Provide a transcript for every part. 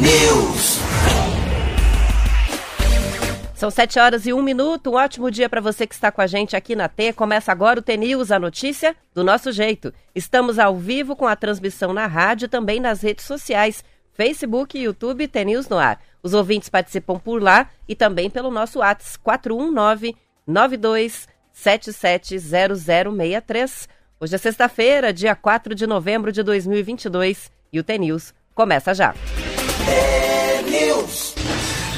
TNews. São 7h01, um ótimo dia para você que está com a gente aqui na T. Começa agora o TNews, a notícia do nosso jeito. Estamos ao vivo com a transmissão na rádio e também nas redes sociais, Facebook, YouTube, TNews no ar. Os ouvintes participam por lá e também pelo nosso WhatsApp 419-92770063. Hoje é sexta-feira, dia 4 de novembro de 2022 e o TNews começa já. TNews.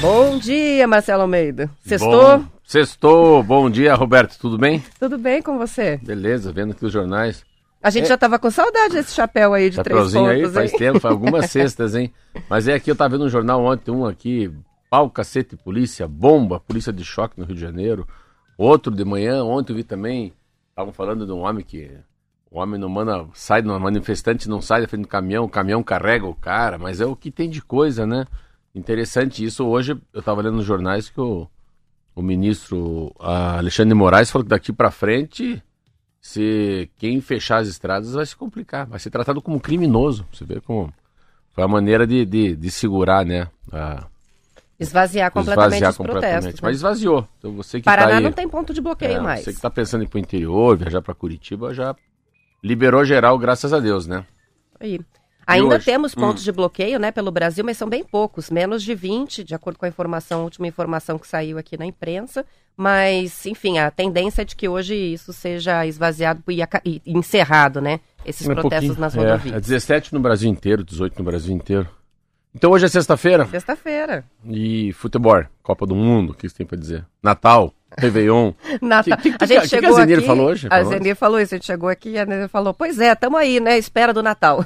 Bom dia, Marcelo Almeida. Sextou? Sextou. Bom dia, Roberto. Tudo bem? Tudo bem com você? Beleza, vendo aqui os jornais. A gente já tava com saudade desse chapéu aí de três pontos. Chapeuzinho aí, faz tempo, faz algumas sextas, hein? Mas é aqui, eu tava vendo um jornal ontem, um aqui, pau, cacete, polícia, bomba, polícia de choque no Rio de Janeiro. Outro de manhã, ontem eu vi também, estavam falando de um homem que... O homem não manda, sai de uma manifestante, não sai da frente do caminhão, o caminhão carrega o cara, mas é o que tem de coisa, né? Interessante isso. Hoje eu estava lendo nos jornais que o ministro Alexandre Moraes falou que daqui para frente, se quem fechar as estradas vai se complicar, vai ser tratado como criminoso. Você vê como foi a maneira de segurar, né? Esvaziar completamente os protestos. Mas esvaziou. Então você que Paraná tá aí, não tem ponto de bloqueio mais. Você que está pensando em ir para o interior, viajar para Curitiba, já liberou geral, graças a Deus, né? Aí. Ainda temos pontos de bloqueio, né, pelo Brasil, mas são bem poucos, menos de 20, de acordo com a informação, a última informação que saiu aqui na imprensa. Mas, enfim, a tendência é de que hoje isso seja esvaziado e encerrado, né? Esses protestos nas rodovias. É 17 no Brasil inteiro, 18 no Brasil inteiro. Então hoje é sexta-feira. Sexta-feira. E futebol, Copa do Mundo, o que você tem para dizer? Natal. Réveillon. A gente chegou aqui. A Zenir falou hoje? A Zenir falou isso, a gente chegou aqui e a Zenir falou: pois é, tamo aí, né? Espera do Natal.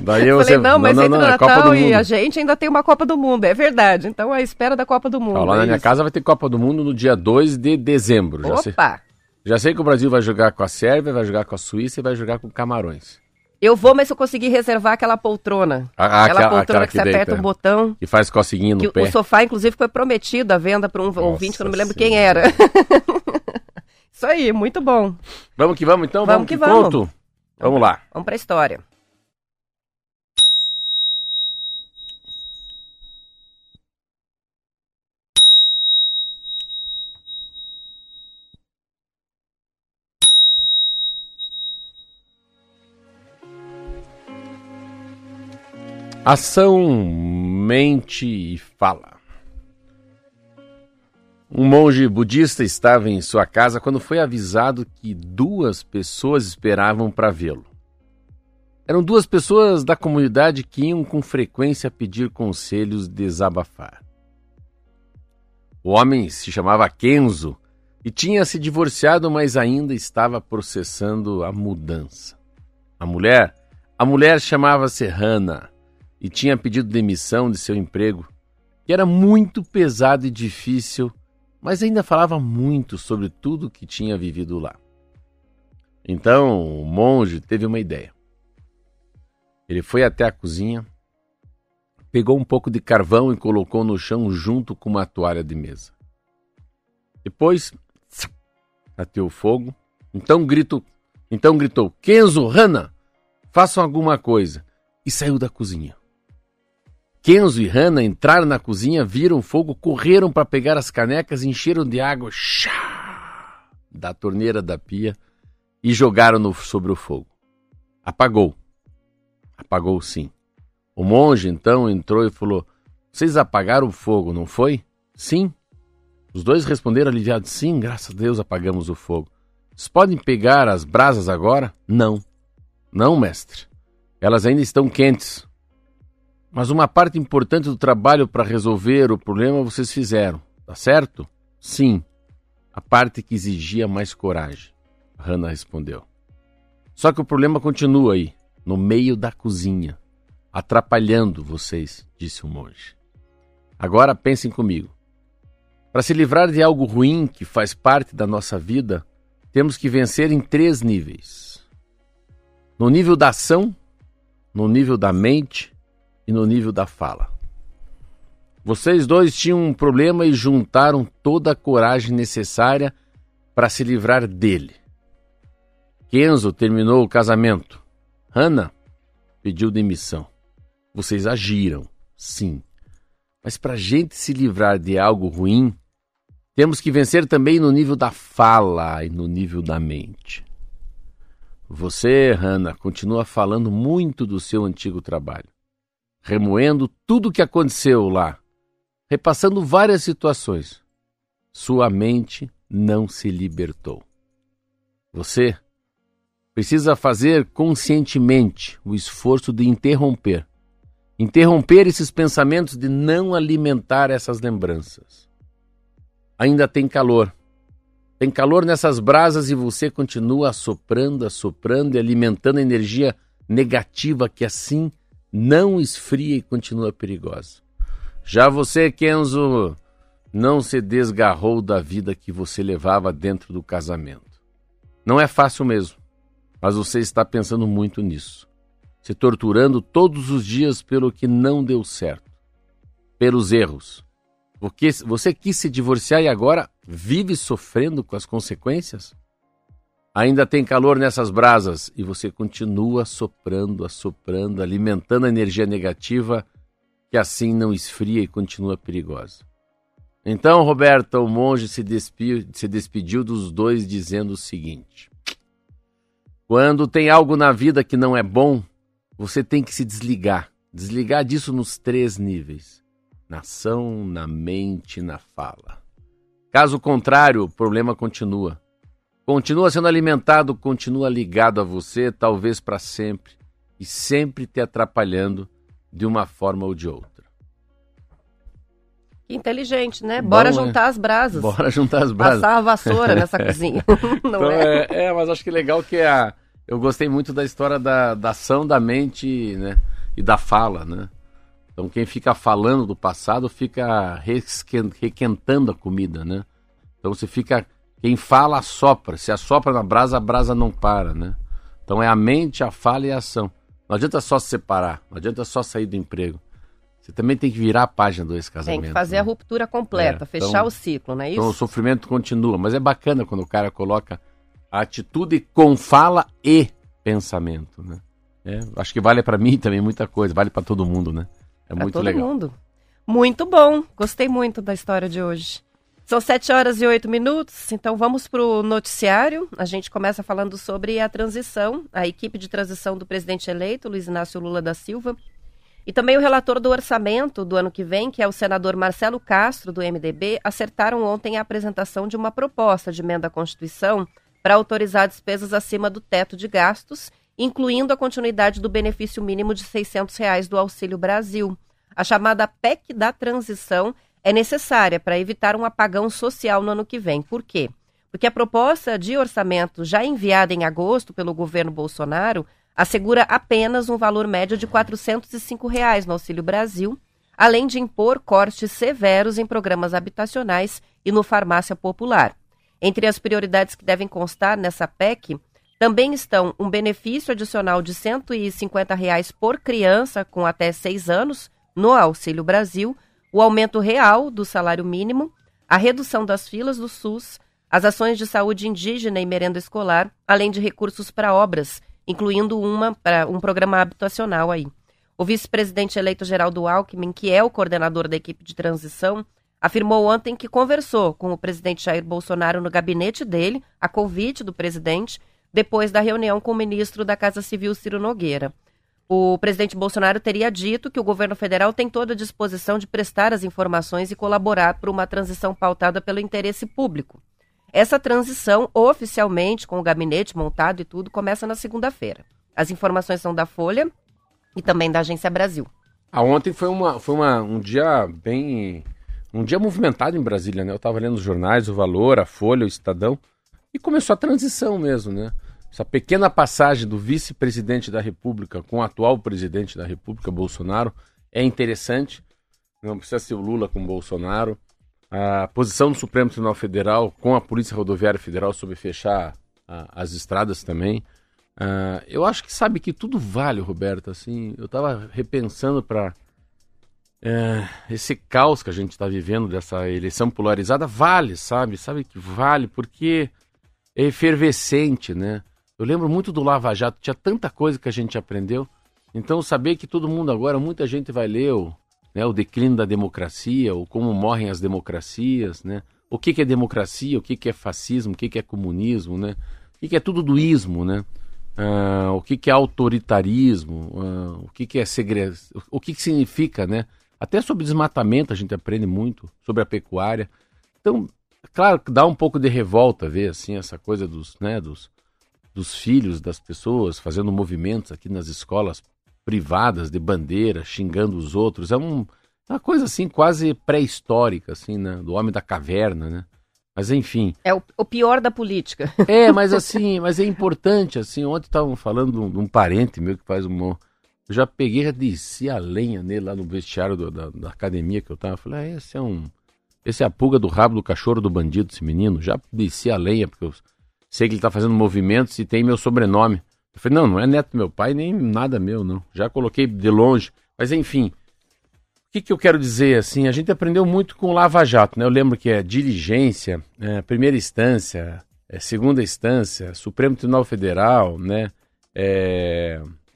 Daí eu falei: não, entre o Natal e a gente ainda tem uma Copa do Mundo, é verdade. Então a espera da Copa do Mundo. Lá na minha casa vai ter Copa do Mundo no dia 2 de dezembro. Opa! Já sei que o Brasil vai jogar com a Sérvia, vai jogar com a Suíça e vai jogar com o Camarões. Eu vou, mas se eu conseguir reservar aquela poltrona. Aquela poltrona que você aperta um botão. E faz coceguinha no pé. O sofá, inclusive, foi prometido à venda para um ouvinte, que eu não me lembro quem era. Isso aí, muito bom. Vamos que vamos, então? Vamos que vamos. Vamos lá. Vamos para a história. Ação, mente e fala. Um monge budista estava em sua casa quando foi avisado que duas pessoas esperavam para vê-lo. Eram duas pessoas da comunidade que iam com frequência pedir conselhos e desabafar. O homem se chamava Kenzo e tinha se divorciado, mas ainda estava processando a mudança. A mulher chamava-se Hana e tinha pedido demissão de seu emprego, que era muito pesado e difícil, mas ainda falava muito sobre tudo que tinha vivido lá. Então, o monge teve uma ideia. Ele foi até a cozinha, pegou um pouco de carvão e colocou no chão junto com uma toalha de mesa. Depois, ateu o fogo. Então gritou, Kenzo, Hana, façam alguma coisa. E saiu da cozinha. Kenzo e Hana entraram na cozinha, viram fogo, correram para pegar as canecas, encheram de água da torneira da pia e jogaram sobre o fogo. Apagou. Apagou sim. O monge então entrou e falou: vocês apagaram o fogo, não foi? Sim. Os dois responderam aliviados: sim, graças a Deus apagamos o fogo. Vocês podem pegar as brasas agora? Não. Não, mestre. Elas ainda estão quentes. Mas uma parte importante do trabalho para resolver o problema vocês fizeram, tá certo? Sim, a parte que exigia mais coragem, Hana respondeu. Só que o problema continua aí, no meio da cozinha, atrapalhando vocês, disse o monge. Agora pensem comigo. Para se livrar de algo ruim que faz parte da nossa vida, temos que vencer em três níveis. No nível da ação, no nível da mente e no nível da fala. Vocês dois tinham um problema e juntaram toda a coragem necessária para se livrar dele. Kenzo terminou o casamento. Hana pediu demissão. Vocês agiram, Sim. Mas para a gente se livrar de algo ruim, temos que vencer também no nível da fala e no nível da mente. Você, Hannah, continua falando muito do seu antigo trabalho, remoendo tudo o que aconteceu lá, repassando várias situações. Sua mente não se libertou. Você precisa fazer conscientemente o esforço de interromper esses pensamentos, de não alimentar essas lembranças. Ainda tem calor. Tem calor nessas brasas e você continua assoprando e alimentando a energia negativa que assim não esfria e continua perigosa. Já você, Kenzo, não se desgarrou da vida que você levava dentro do casamento. Não é fácil mesmo, mas você está pensando muito nisso. Se torturando todos os dias pelo que não deu certo, pelos erros. Porque você quis se divorciar e agora vive sofrendo com as consequências? Ainda tem calor nessas brasas e você continua assoprando, alimentando a energia negativa que assim não esfria e continua perigosa. Então, Roberta, o monge se despediu dos dois dizendo o seguinte: quando tem algo na vida que não é bom, você tem que se desligar disso nos 3 níveis: na ação, na mente e na fala. Caso contrário, o problema continua sendo alimentado, continua ligado a você, talvez para sempre, e sempre te atrapalhando de uma forma ou de outra. Inteligente, né? Bora juntar as brasas. Passar a vassoura nessa cozinha. Mas acho que legal que eu gostei muito da história da ação, da mente, né, e da fala, né? Então quem fica falando do passado fica requentando a comida, né? Então quem fala assopra, se assopra na brasa, a brasa não para, né? Então é a mente, a fala e a ação. Não adianta só se separar, não adianta só sair do emprego. Você também tem que virar a página do casamento. Tem que fazer, né, a ruptura completa, fechar o ciclo, não é isso? Então o sofrimento continua, mas é bacana quando o cara coloca a atitude com fala e pensamento, né? Acho que vale para mim também muita coisa, vale para todo mundo, né? É pra muito todo legal. Mundo. Muito bom, gostei muito da história de hoje. São 7:08, então vamos para o noticiário. A gente começa falando sobre a transição, a equipe de transição do presidente eleito, Luiz Inácio Lula da Silva, e também o relator do orçamento do ano que vem, que é o senador Marcelo Castro, do MDB, acertaram ontem a apresentação de uma proposta de emenda à Constituição para autorizar despesas acima do teto de gastos, incluindo a continuidade do benefício mínimo de R$ 600 reais do Auxílio Brasil. A chamada PEC da transição é necessária para evitar um apagão social no ano que vem. Por quê? Porque a proposta de orçamento já enviada em agosto pelo governo Bolsonaro assegura apenas um valor médio de R$ 405 reais no Auxílio Brasil, além de impor cortes severos em programas habitacionais e no Farmácia Popular. Entre as prioridades que devem constar nessa PEC também estão um benefício adicional de R$ 150 reais por criança com até 6 anos no Auxílio Brasil, o aumento real do salário mínimo, a redução das filas do SUS, as ações de saúde indígena e merenda escolar, além de recursos para obras, incluindo uma para um programa habitacional aí. O vice-presidente eleito Geraldo Alckmin, que é o coordenador da equipe de transição, afirmou ontem que conversou com o presidente Jair Bolsonaro no gabinete dele, a convite do presidente, depois da reunião com o ministro da Casa Civil, Ciro Nogueira. O presidente Bolsonaro teria dito que o governo federal tem toda a disposição de prestar as informações e colaborar para uma transição pautada pelo interesse público. Essa transição, oficialmente, com o gabinete montado e tudo, começa na segunda-feira. As informações são da Folha e também da Agência Brasil. Ontem foi um dia bem... Um dia movimentado em Brasília, né? Eu estava lendo os jornais, o Valor, a Folha, o Estadão, e começou a transição mesmo, né? Essa pequena passagem do vice-presidente da República com o atual presidente da República, Bolsonaro, é interessante. Não precisa ser o Lula com o Bolsonaro. A posição do Supremo Tribunal Federal com a Polícia Rodoviária Federal sobre fechar as estradas também. Eu acho que sabe que tudo vale, Roberto. Assim, eu estava repensando para... esse caos que a gente está vivendo dessa eleição polarizada vale, sabe que vale, porque é efervescente, né? Eu lembro muito do Lava Jato, tinha tanta coisa que a gente aprendeu, então saber que todo mundo agora, muita gente vai ler né, o declínio da democracia, ou como morrem as democracias, né? O que é democracia, o que é fascismo, o que é comunismo, né? O que é tudo do ismo, né? O que é autoritarismo, o que é segregação, o que significa, né? Até sobre desmatamento a gente aprende muito, sobre a pecuária. Então, claro que dá um pouco de revolta ver assim, essa coisa dos, né, dos filhos das pessoas fazendo movimentos aqui nas escolas privadas de bandeira, xingando os outros. É uma coisa assim quase pré-histórica, assim, né? Do homem da caverna, né? Mas enfim. É o pior da política. É, mas assim, mas é importante, assim, ontem estavam falando de um parente meu que faz um... Eu já peguei, já desci a lenha nele lá no vestiário da academia que eu tava. Falei, esse é a pulga do rabo do cachorro do bandido, esse menino. Já desci a lenha, porque eu sei que ele tá fazendo movimentos e tem meu sobrenome. Eu falei, não é neto do meu pai, nem nada meu, não. Já coloquei de longe, mas enfim... O que eu quero dizer, assim, a gente aprendeu muito com o Lava Jato, né? Eu lembro que é diligência, primeira instância, segunda instância, Supremo Tribunal Federal, né? Aí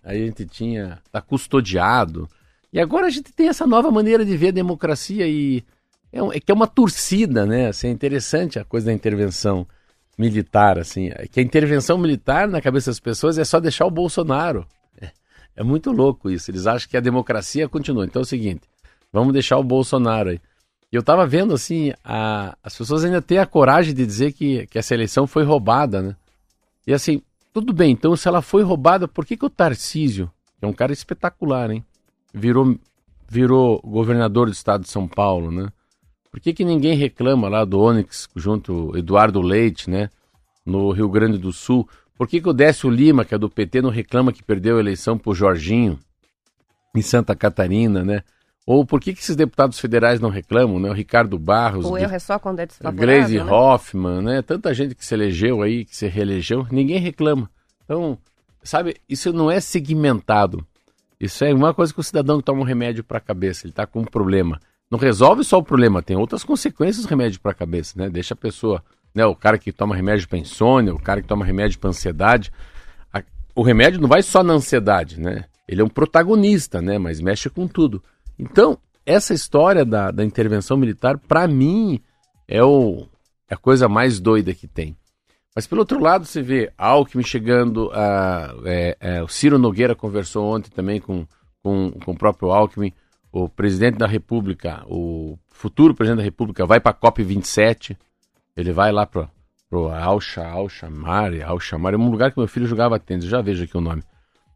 a gente tinha, tá custodiado. E agora a gente tem essa nova maneira de ver a democracia e que é uma torcida, né? Assim, é interessante a coisa da intervenção militar, assim. Que a intervenção militar na cabeça das pessoas é só deixar o Bolsonaro. É muito louco isso, eles acham que a democracia continua. Então é o seguinte... Vamos deixar o Bolsonaro aí. E eu tava vendo, assim, as pessoas ainda têm a coragem de dizer que essa eleição foi roubada, né? E assim, tudo bem, então se ela foi roubada, por que o Tarcísio, que é um cara espetacular, hein? Virou governador do estado de São Paulo, né? Por que ninguém reclama lá do Onyx, junto ao Eduardo Leite, né? No Rio Grande do Sul. Por que o Décio Lima, que é do PT, não reclama que perdeu a eleição pro Jorginho, em Santa Catarina, né? Ou por que esses deputados federais não reclamam, né? O Ricardo Barros, o erro é só quando é desfavorável, Greice Hoffmann, né? Tanta gente que se elegeu aí, que se reelegeu, ninguém reclama. Então, sabe, isso não é segmentado. Isso é uma coisa que o cidadão que toma um remédio para a cabeça, ele está com um problema. Não resolve só o problema, tem outras consequências do remédio para a cabeça, né? Deixa a pessoa, né? O cara que toma remédio para insônia, o cara que toma remédio para ansiedade. O remédio não vai só na ansiedade, né? Ele é um protagonista, né? Mas mexe com tudo. Então, essa história da intervenção militar, para mim, é a coisa mais doida que tem. Mas, pelo outro lado, você vê Alckmin chegando, o Ciro Nogueira conversou ontem também com o próprio Alckmin, o presidente da República, o futuro presidente da República vai para a COP27, ele vai lá para o Alchamar, é um lugar que meu filho jogava tênis, já vejo aqui o nome.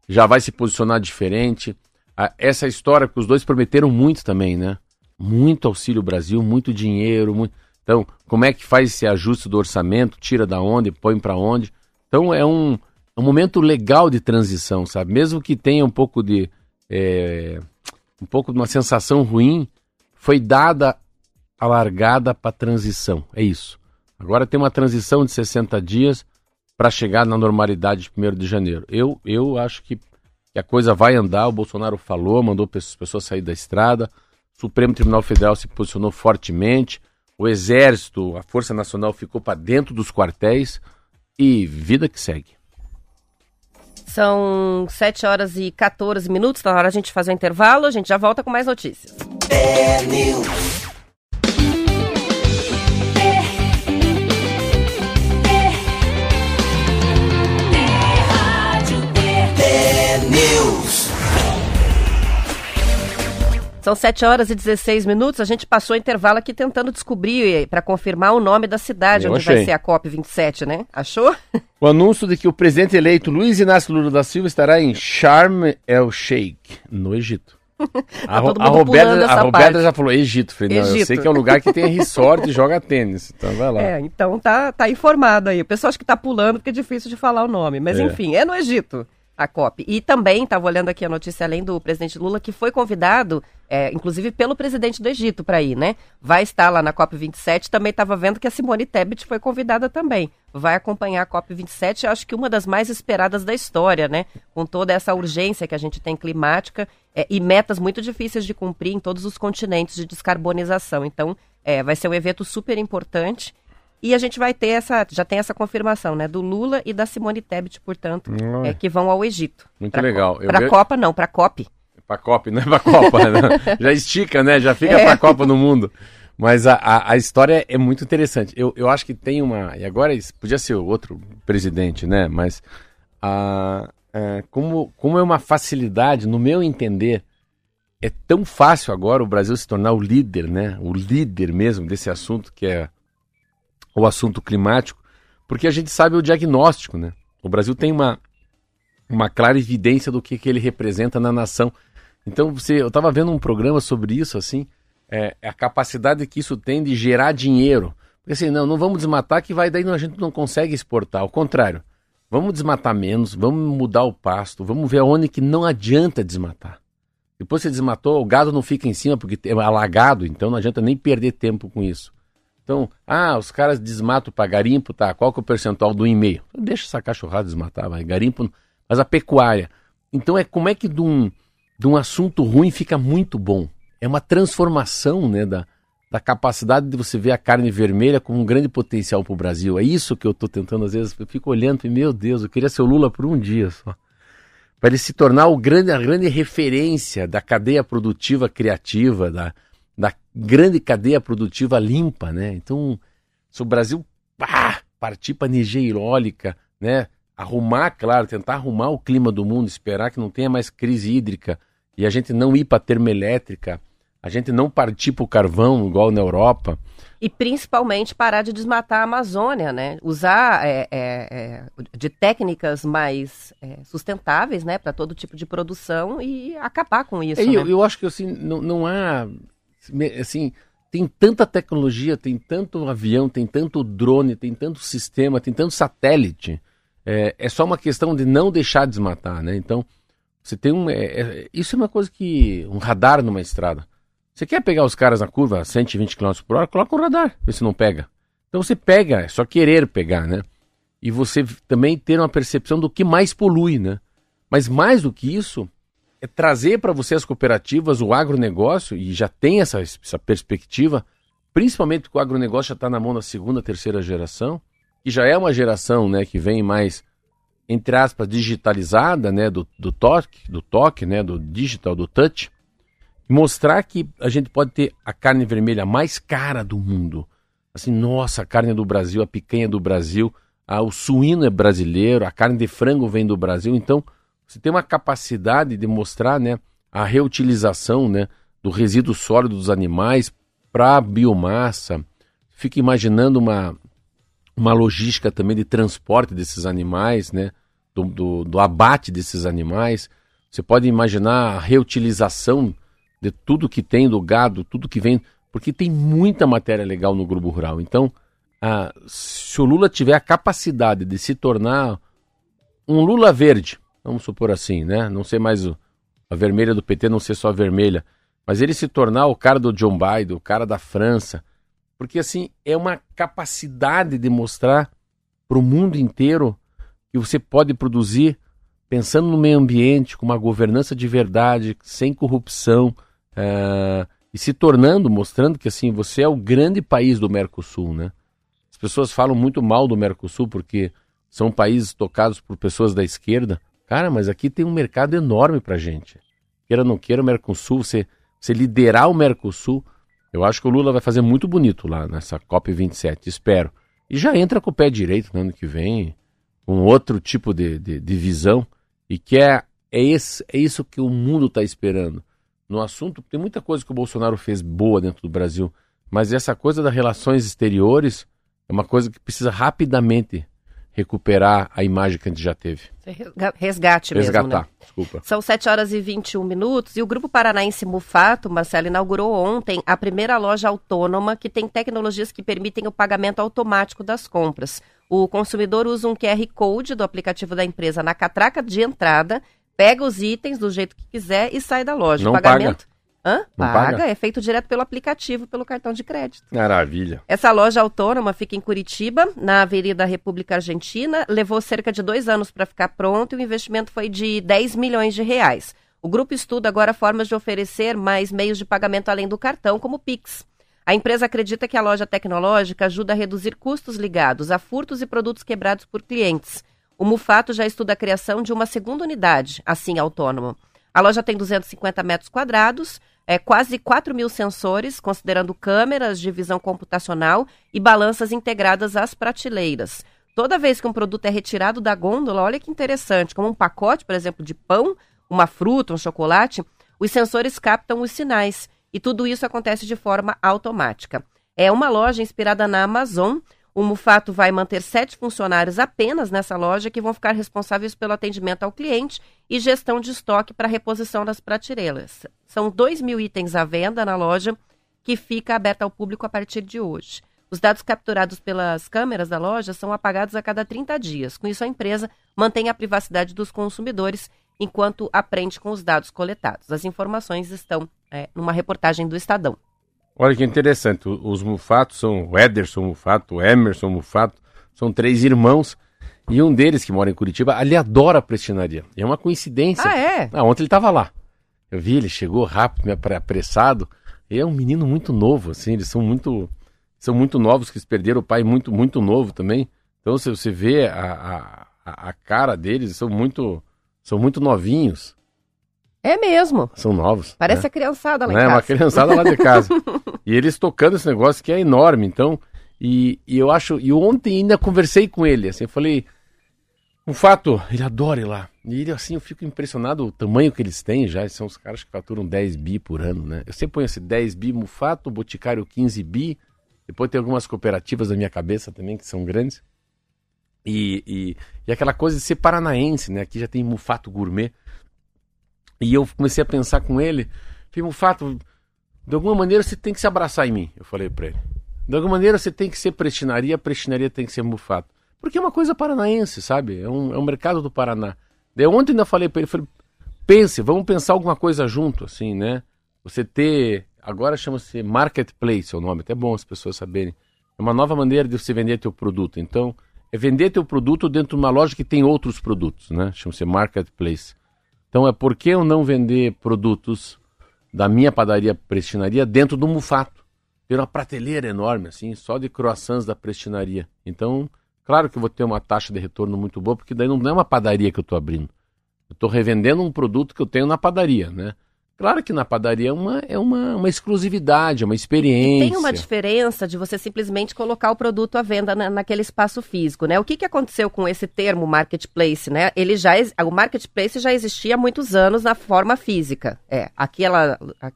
Já vai se posicionar diferente. Essa história que os dois prometeram muito também, né? Muito Auxílio Brasil, muito dinheiro. Muito... Então, como é que faz esse ajuste do orçamento? Tira da onde, põe para onde? Então, é um momento legal de transição, sabe? Mesmo que tenha um pouco de uma sensação ruim, foi dada a largada para a transição. É isso. Agora tem uma transição de 60 dias para chegar na normalidade de 1º de janeiro. Eu acho que a coisa vai andar, o Bolsonaro falou, mandou pessoas sair da estrada, o Supremo Tribunal Federal se posicionou fortemente, o Exército, a Força Nacional ficou para dentro dos quartéis e vida que segue. São 7 horas e 14 minutos, na hora a gente fazer o intervalo, a gente já volta com mais notícias. São 7 horas e 16 minutos, a gente passou o intervalo aqui tentando descobrir, para confirmar o nome da cidade onde vai ser a COP27, né? Achou? O anúncio de que o presidente eleito Luiz Inácio Lula da Silva estará em Sharm el-Sheikh, no Egito. A Roberta já falou Egito, Fernando. Eu sei que é um lugar que tem resort e joga tênis. Então vai lá. Então tá informado aí. O pessoal acha que tá pulando porque é difícil de falar o nome, mas enfim, é no Egito. A COP. E também, estava olhando aqui a notícia, além do presidente Lula, que foi convidado, inclusive pelo presidente do Egito para ir, né? Vai estar lá na COP27, também estava vendo que a Simone Tebet foi convidada também. Vai acompanhar a COP27, acho que uma das mais esperadas da história, né? Com toda essa urgência que a gente tem climática e metas muito difíceis de cumprir em todos os continentes de descarbonização. Então, vai ser um evento super importante. E a gente vai ter já tem essa confirmação, né, do Lula e da Simone Tebet, portanto, que vão ao Egito. Muito legal. Para a Copa, não, para a COP. Pra Copa, não é pra Copa, né? Já estica, né? Já fica pra Copa no mundo. Mas a história é muito interessante. Eu acho que tem uma... E agora isso podia ser outro presidente, né? Mas como é uma facilidade, no meu entender, é tão fácil agora o Brasil se tornar o líder, né? O líder mesmo desse assunto, que é o assunto climático, porque a gente sabe o diagnóstico, né? O Brasil tem uma clara evidência do que ele representa na nação. Então, eu estava vendo um programa sobre isso, assim, a capacidade que isso tem de gerar dinheiro. Porque assim, não vamos desmatar, que daí a gente não consegue exportar. Ao contrário, vamos desmatar menos, vamos mudar o pasto, vamos ver aonde que não adianta desmatar. Depois que você desmatou, o gado não fica em cima porque é alagado, então não adianta nem perder tempo com isso. Então, os caras desmatam para garimpo, tá? Qual que é o percentual do 1,5%? Deixa essa cachorrada desmatar, vai, garimpo, mas a pecuária. Então, como é que de um assunto ruim fica muito bom? É uma transformação, né, da capacidade de você ver a carne vermelha como um grande potencial para o Brasil. É isso que eu estou tentando, às vezes, eu fico olhando e, meu Deus, eu queria ser o Lula por um dia só. Para ele se tornar a grande referência da cadeia produtiva criativa, da grande cadeia produtiva limpa, né? Então, se o Brasil partir para energia eólica, né? Tentar arrumar o clima do mundo, esperar que não tenha mais crise hídrica e a gente não ir para a termoelétrica, a gente não partir para o carvão igual na Europa. E principalmente parar de desmatar a Amazônia, né? Usar de técnicas mais sustentáveis, né? Para todo tipo de produção e acabar com isso. Né? Eu acho que assim, não há... Assim, tem tanta tecnologia, tem tanto avião, tem tanto drone, tem tanto sistema, tem tanto satélite. É só uma questão de não deixar desmatar, né? Então, você tem isso é uma coisa que... Um radar numa estrada. Você quer pegar os caras na curva a 120 km por hora, coloca um radar, vê se não pega. Então você pega, é só querer pegar, né? E você também ter uma percepção do que mais polui, né? Mas mais do que isso... É trazer para você as cooperativas, o agronegócio, e já tem essa perspectiva, principalmente que o agronegócio já está na mão da segunda, terceira geração, e já é uma geração, né, que vem mais, entre aspas, digitalizada, né, do toque, né, do digital, do touch, mostrar que a gente pode ter a carne vermelha mais cara do mundo. Assim, nossa, a carne é do Brasil, a picanha é do Brasil, o suíno é brasileiro, a carne de frango vem do Brasil, então... Você tem uma capacidade de mostrar, né, a reutilização, né, do resíduo sólido dos animais para biomassa. Fica imaginando uma logística também de transporte desses animais, né, do abate desses animais. Você pode imaginar a reutilização de tudo que tem do gado, tudo que vem, porque tem muita matéria legal no grupo rural. Então, se o Lula tiver a capacidade de se tornar um Lula verde, vamos supor assim, né? Não ser mais a vermelha do PT, não ser só a vermelha. Mas ele se tornar o cara do John Biden, o cara da França. Porque, assim, é uma capacidade de mostrar para o mundo inteiro que você pode produzir pensando no meio ambiente, com uma governança de verdade, sem corrupção, e se tornando, mostrando que, assim, você é o grande país do Mercosul, né? As pessoas falam muito mal do Mercosul porque são países tocados por pessoas da esquerda. Cara, mas aqui tem um mercado enorme pra gente. Queira ou não queira, o Mercosul, você liderar o Mercosul, eu acho que o Lula vai fazer muito bonito lá nessa COP27, espero. E já entra com o pé direito no ano que vem, com outro tipo de visão, e que é isso que o mundo está esperando. No assunto, tem muita coisa que o Bolsonaro fez boa dentro do Brasil, mas essa coisa das relações exteriores é uma coisa que precisa rapidamente recuperar a imagem que a gente já teve. Resgate mesmo, resgatar, né? Desculpa. São 7h21 e o Grupo Paranaense Mufato, Marcelo, inaugurou ontem a primeira loja autônoma que tem tecnologias que permitem o pagamento automático das compras. O consumidor usa um QR Code do aplicativo da empresa na catraca de entrada, pega os itens do jeito que quiser e sai da loja. Não o pagamento... Paga. Hã? Paga, é feito direto pelo aplicativo, pelo cartão de crédito. Maravilha. Essa loja autônoma fica em Curitiba, na Avenida República Argentina. Levou cerca de 2 anos para ficar pronto e o investimento foi de 10 milhões de reais. O grupo estuda agora formas de oferecer mais meios de pagamento além do cartão, como o Pix. A empresa acredita que a loja tecnológica ajuda a reduzir custos ligados a furtos e produtos quebrados por clientes. O Mufato já estuda a criação de uma segunda unidade, assim autônoma. A loja tem 250 metros quadrados, quase 4 mil sensores, considerando câmeras de visão computacional e balanças integradas às prateleiras. Toda vez que um produto é retirado da gôndola, olha que interessante, como um pacote, por exemplo, de pão, uma fruta, um chocolate, os sensores captam os sinais e tudo isso acontece de forma automática. É uma loja inspirada na Amazon. O Mufato vai manter 7 funcionários apenas nessa loja que vão ficar responsáveis pelo atendimento ao cliente e gestão de estoque para reposição das prateleiras. São 2.000 itens à venda na loja que fica aberta ao público a partir de hoje. Os dados capturados pelas câmeras da loja são apagados a cada 30 dias. Com isso, a empresa mantém a privacidade dos consumidores enquanto aprende com os dados coletados. As informações estão numa reportagem do Estadão. Olha que interessante, os Mufatos são o Ederson Mufato, o Emerson Mufato, são 3 irmãos e um deles que mora em Curitiba, ele adora a Prestínaria. É uma coincidência. Ah, é? Ah, ontem ele estava lá. Eu vi, ele chegou rápido, apressado. Ele é um menino muito novo, assim, eles são muito novos, que eles perderam o pai muito, muito novo também. Então, se você vê a cara deles, são muito novinhos. É mesmo. São novos. Parece a criançada lá em casa. É, uma criançada lá de casa. E eles tocando esse negócio que é enorme, então. E eu acho... E ontem ainda conversei com ele, assim, eu falei... Um fato, ele adora ir lá. E ele, assim, eu fico impressionado o tamanho que eles têm já. São os caras que faturam 10 bi por ano, né? Eu sempre ponho esse 10 bi, Mufato, Boticário 15 bi. Depois tem algumas cooperativas na minha cabeça também, que são grandes. E aquela coisa de ser paranaense, né? Aqui já tem Mufato Gourmet. E eu comecei a pensar com ele, falei, Mufato, de alguma maneira você tem que se abraçar em mim, eu falei pra ele. De alguma maneira você tem que ser Prestínaria, a Prestínaria tem que ser Mufato. Porque é uma coisa paranaense, sabe? É um mercado do Paraná. Daí ontem ainda falei pra ele, falei, pense, vamos pensar alguma coisa junto, assim, né? Você ter, agora chama-se Marketplace, é o nome, até bom as pessoas saberem. É uma nova maneira de você vender teu produto. Então, é vender teu produto dentro de uma loja que tem outros produtos, né? Chama-se Marketplace. Então é por que eu não vender produtos da minha padaria Prestínaria dentro do Mufato? Tem uma prateleira enorme, assim, só de croissants da Prestínaria. Então, claro que eu vou ter uma taxa de retorno muito boa, porque daí não é uma padaria que eu estou abrindo. Eu estou revendendo um produto que eu tenho na padaria, né? Claro que na padaria é uma exclusividade, uma experiência. E tem uma diferença de você simplesmente colocar o produto à venda naquele espaço físico, né? O que aconteceu com esse termo marketplace, né? O marketplace já existia há muitos anos na forma física.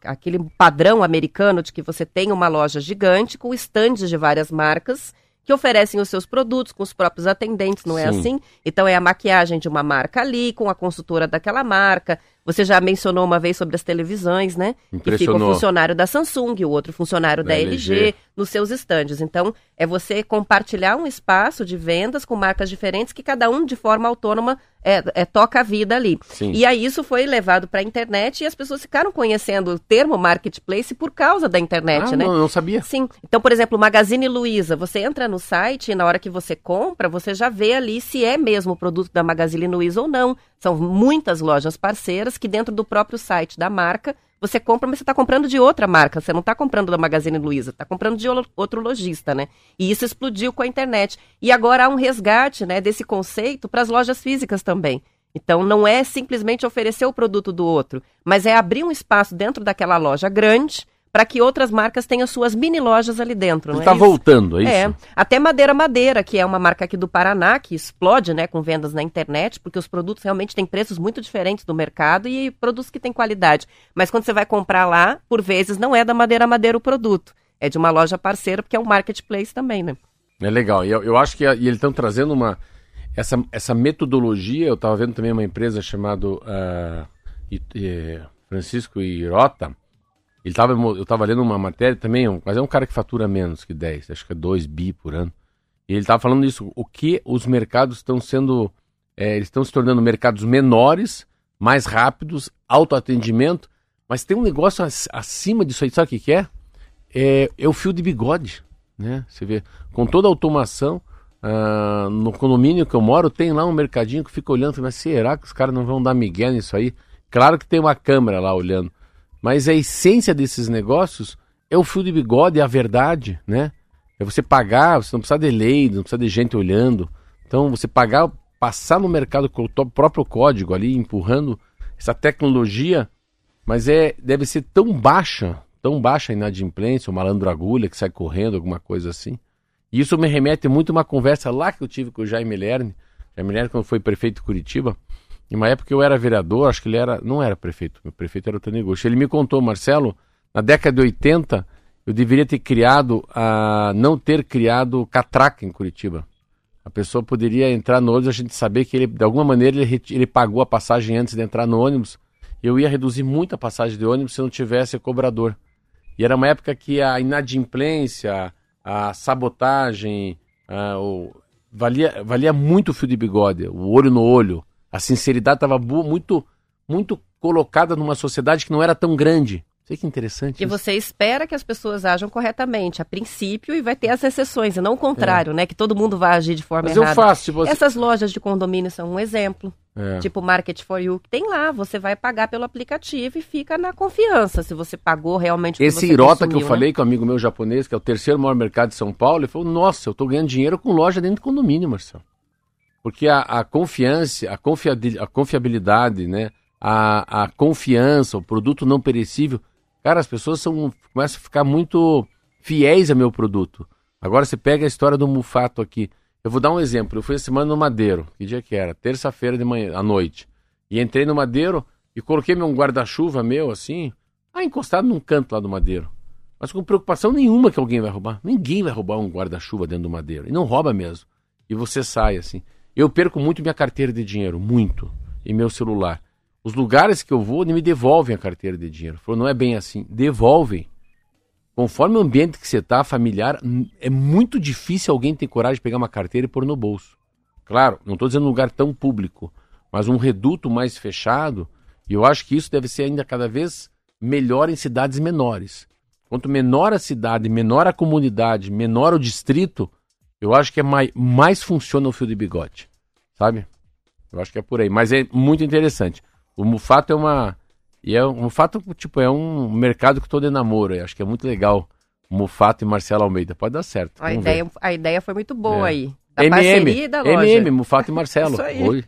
Aquele padrão americano de que você tem uma loja gigante com estandes de várias marcas que oferecem os seus produtos com os próprios atendentes, não é assim? Então é a maquiagem de uma marca ali, com a consultora daquela marca. Você já mencionou uma vez sobre as televisões, né? Que fica o funcionário da Samsung, o outro funcionário da LG, nos seus estandes. Então, é você compartilhar um espaço de vendas com marcas diferentes que cada um, de forma autônoma, toca a vida ali. Sim. E aí isso foi levado para a internet e as pessoas ficaram conhecendo o termo marketplace por causa da internet, né? Não, eu não sabia. Sim. Então, por exemplo, o Magazine Luiza. Você entra no site e na hora que você compra, você já vê ali se é mesmo o produto da Magazine Luiza ou não. São muitas lojas parceiras que dentro do próprio site da marca, você compra, mas você está comprando de outra marca. Você não está comprando da Magazine Luiza, está comprando de outro lojista, né? E isso explodiu com a internet. E agora há um resgate, né, desse conceito para as lojas físicas também. Então, não é simplesmente oferecer o produto do outro, mas é abrir um espaço dentro daquela loja grande para que outras marcas tenham suas mini lojas ali dentro. Está voltando, é isso? É. Até Madeira Madeira, que é uma marca aqui do Paraná, que explode, né, com vendas na internet, porque os produtos realmente têm preços muito diferentes do mercado e produtos que têm qualidade. Mas quando você vai comprar lá, por vezes não é da Madeira Madeira o produto. É de uma loja parceira, porque é um marketplace também, né? É legal. E eu acho que eles estão trazendo essa metodologia. Eu estava vendo também uma empresa chamada Francisco Irota. Eu estava lendo uma matéria também, mas é um cara que fatura menos que 10, acho que é 2 bi por ano. E ele estava falando isso, o que os mercados estão sendo... eles estão se tornando mercados menores, mais rápidos, autoatendimento, mas tem um negócio acima disso aí, sabe o que é? É o fio de bigode, né? Você vê, com toda a automação, no condomínio que eu moro, tem lá um mercadinho que fica olhando, mas será que os caras não vão dar migué nisso aí? Claro que tem uma câmera lá olhando. Mas a essência desses negócios é o fio de bigode, é a verdade, né? É você pagar, você não precisa de lei, não precisa de gente olhando. Então, você pagar, passar no mercado com o próprio código ali, empurrando, essa tecnologia, mas deve ser tão baixa a inadimplência, o malandro agulha que sai correndo, alguma coisa assim. E isso me remete muito a uma conversa lá que eu tive com o Jaime Lerner. Jaime Lerner, quando foi prefeito de Curitiba, em uma época eu era vereador, acho que ele não era prefeito, o prefeito era o Taniguchi. Ele me contou, Marcelo, na década de 80, eu deveria ter criado, não ter criado catraca em Curitiba. A pessoa poderia entrar no ônibus, a gente saber que ele, de alguma maneira ele pagou a passagem antes de entrar no ônibus. Eu ia reduzir muito a passagem de ônibus se não tivesse cobrador. E era uma época que a inadimplência, a sabotagem, valia muito o fio de bigode, o olho no olho. A sinceridade estava muito, muito colocada numa sociedade que não era tão grande. Sei que interessante isso. E você espera que as pessoas ajam corretamente, a princípio, e vai ter as exceções, e não o contrário, né? Que todo mundo vai agir de forma errada. Mas eu faço, tipo... Essas lojas de condomínio são um exemplo. Tipo Market for You, que tem lá, você vai pagar pelo aplicativo e fica na confiança, se você pagou realmente o que você irota consumiu, que eu falei com um amigo meu japonês, que é o terceiro maior mercado de São Paulo, ele falou, nossa, eu tô ganhando dinheiro com loja dentro do condomínio, Marcelo. Porque a confiabilidade, né? A confiança, o produto não perecível. Cara, as pessoas começam a ficar muito fiéis ao meu produto. Agora você pega a história do Mufato aqui. Eu vou dar um exemplo. Eu fui essa semana no Madeiro. Que dia que era? Terça-feira de manhã, à noite. E entrei no Madeiro e coloquei um guarda-chuva meu, assim, encostado num canto lá do Madeiro. Mas com preocupação nenhuma que alguém vai roubar. Ninguém vai roubar um guarda-chuva dentro do Madeiro. E não rouba mesmo. E você sai, assim. Eu perco muito minha carteira de dinheiro, muito. E meu celular. Os lugares que eu vou me devolvem a carteira de dinheiro. Falou, não é bem assim. Devolvem. Conforme o ambiente que você está, familiar, é muito difícil alguém ter coragem de pegar uma carteira e pôr no bolso. Claro, não estou dizendo um lugar tão público, mas um reduto mais fechado. E eu acho que isso deve ser ainda cada vez melhor em cidades menores. Quanto menor a cidade, menor a comunidade, menor o distrito, eu acho que mais funciona o fio de bigode. Sabe? Eu acho que é por aí. Mas é muito interessante. O Mufato é um mercado que todo enamora. Acho que é muito legal. Mufato e Marcelo Almeida. Pode dar certo. A ideia foi muito boa aí. Da parceria e da loja. Mufato e Marcelo. Isso aí. Oi.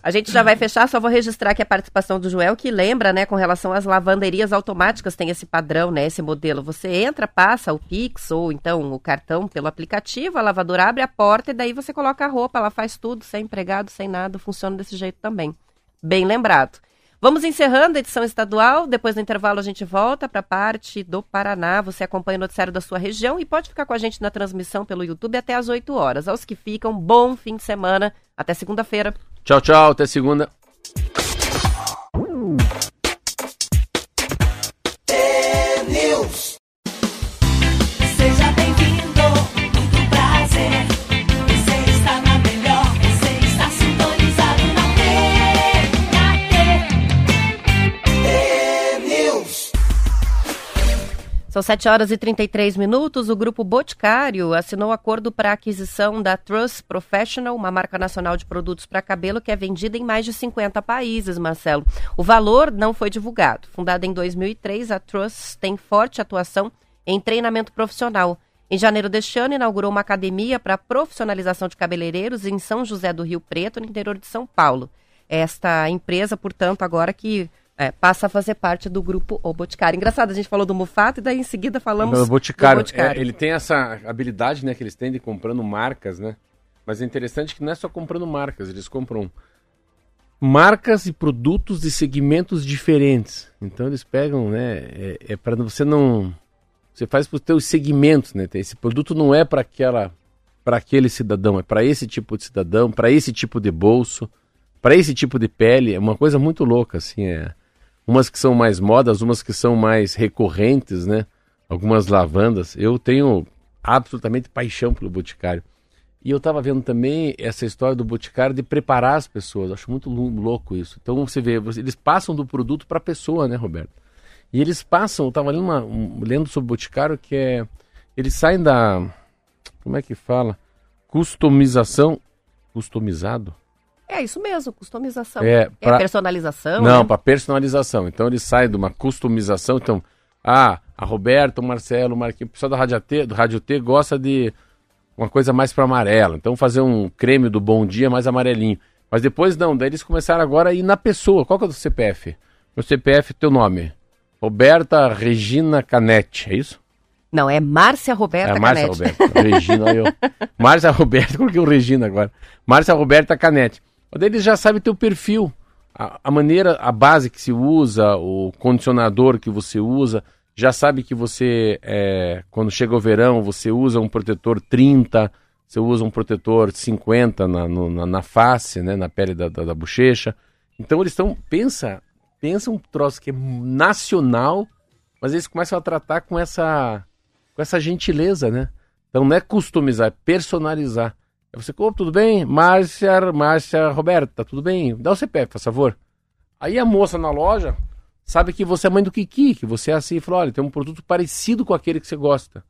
A gente já vai fechar, só vou registrar aqui a participação do Joel, que lembra, né, com relação às lavanderias automáticas, tem esse padrão, né, esse modelo. Você entra, passa o Pix ou então o cartão pelo aplicativo, a lavadora abre a porta e daí você coloca a roupa, ela faz tudo, sem empregado, sem nada, funciona desse jeito também. Bem lembrado. Vamos encerrando a edição estadual, depois do intervalo a gente volta para a parte do Paraná, você acompanha o noticiário da sua região e pode ficar com a gente na transmissão pelo YouTube até às 8 horas. Aos que ficam, bom fim de semana, até segunda-feira. Tchau, tchau, até segunda. TNews. Seja bem-vindo, muito prazer. São 7 horas e 33 minutos, o Grupo Boticário assinou acordo para a aquisição da Trust Professional, uma marca nacional de produtos para cabelo que é vendida em mais de 50 países, Marcelo. O valor não foi divulgado. Fundada em 2003, a Trust tem forte atuação em treinamento profissional. Em janeiro deste ano, inaugurou uma academia para profissionalização de cabeleireiros em São José do Rio Preto, no interior de São Paulo. Esta empresa, portanto, agora que... passa a fazer parte do grupo O Boticário. Engraçado, a gente falou do Mufato e daí em seguida falamos do Boticário. Ele tem essa habilidade, né, que eles têm de comprando marcas, né? Mas é interessante que não é só comprando marcas, eles compram marcas e produtos de segmentos diferentes. Então eles pegam, né, para você não... Você faz para os teus segmentos, né? Esse produto não é para aquele cidadão, é para esse tipo de cidadão, para esse tipo de bolso, para esse tipo de pele. É uma coisa muito louca, assim, umas que são mais modas, umas que são mais recorrentes, né? Algumas lavandas. Eu tenho absolutamente paixão pelo Boticário. E eu estava vendo também essa história do Boticário de preparar as pessoas. Acho muito louco isso. Então você vê, eles passam do produto para a pessoa, né, Roberto? E eles passam, eu estava lendo sobre o Boticário, que eles saem da, como é que fala? Customizado? É isso mesmo, customização. Personalização. Não, né? Para personalização. Então ele sai de uma customização. Então, a Roberto, o Marcelo, o Marquinhos, o pessoal do Rádio T gosta de uma coisa mais para amarelo. Então fazer um creme do Bom Dia mais amarelinho. Mas depois não, daí eles começaram agora a ir na pessoa. Qual que é o teu CPF? Meu CPF, teu nome. Roberta Regina Canetti, é isso? Não, é Márcia Roberta Canetti. É Márcia Roberta. Regina, eu. Márcia Roberta, coloquei o Regina agora. Márcia Roberta Canetti. Daí eles já sabem teu perfil. A maneira, a base que se usa, o condicionador que você usa, já sabe que você, quando chega o verão, você usa um protetor 30, você usa um protetor 50 na face, né, na pele da bochecha. Então eles estão, pensa um troço que é nacional, mas eles começam a tratar com essa gentileza, né? Então não é customizar, é personalizar. Você, tudo bem? Márcia Roberta, tudo bem? Dá o CPF, por favor. Aí a moça na loja sabe que você é mãe do Kiki, que você é assim, e fala, olha, tem um produto parecido com aquele que você gosta.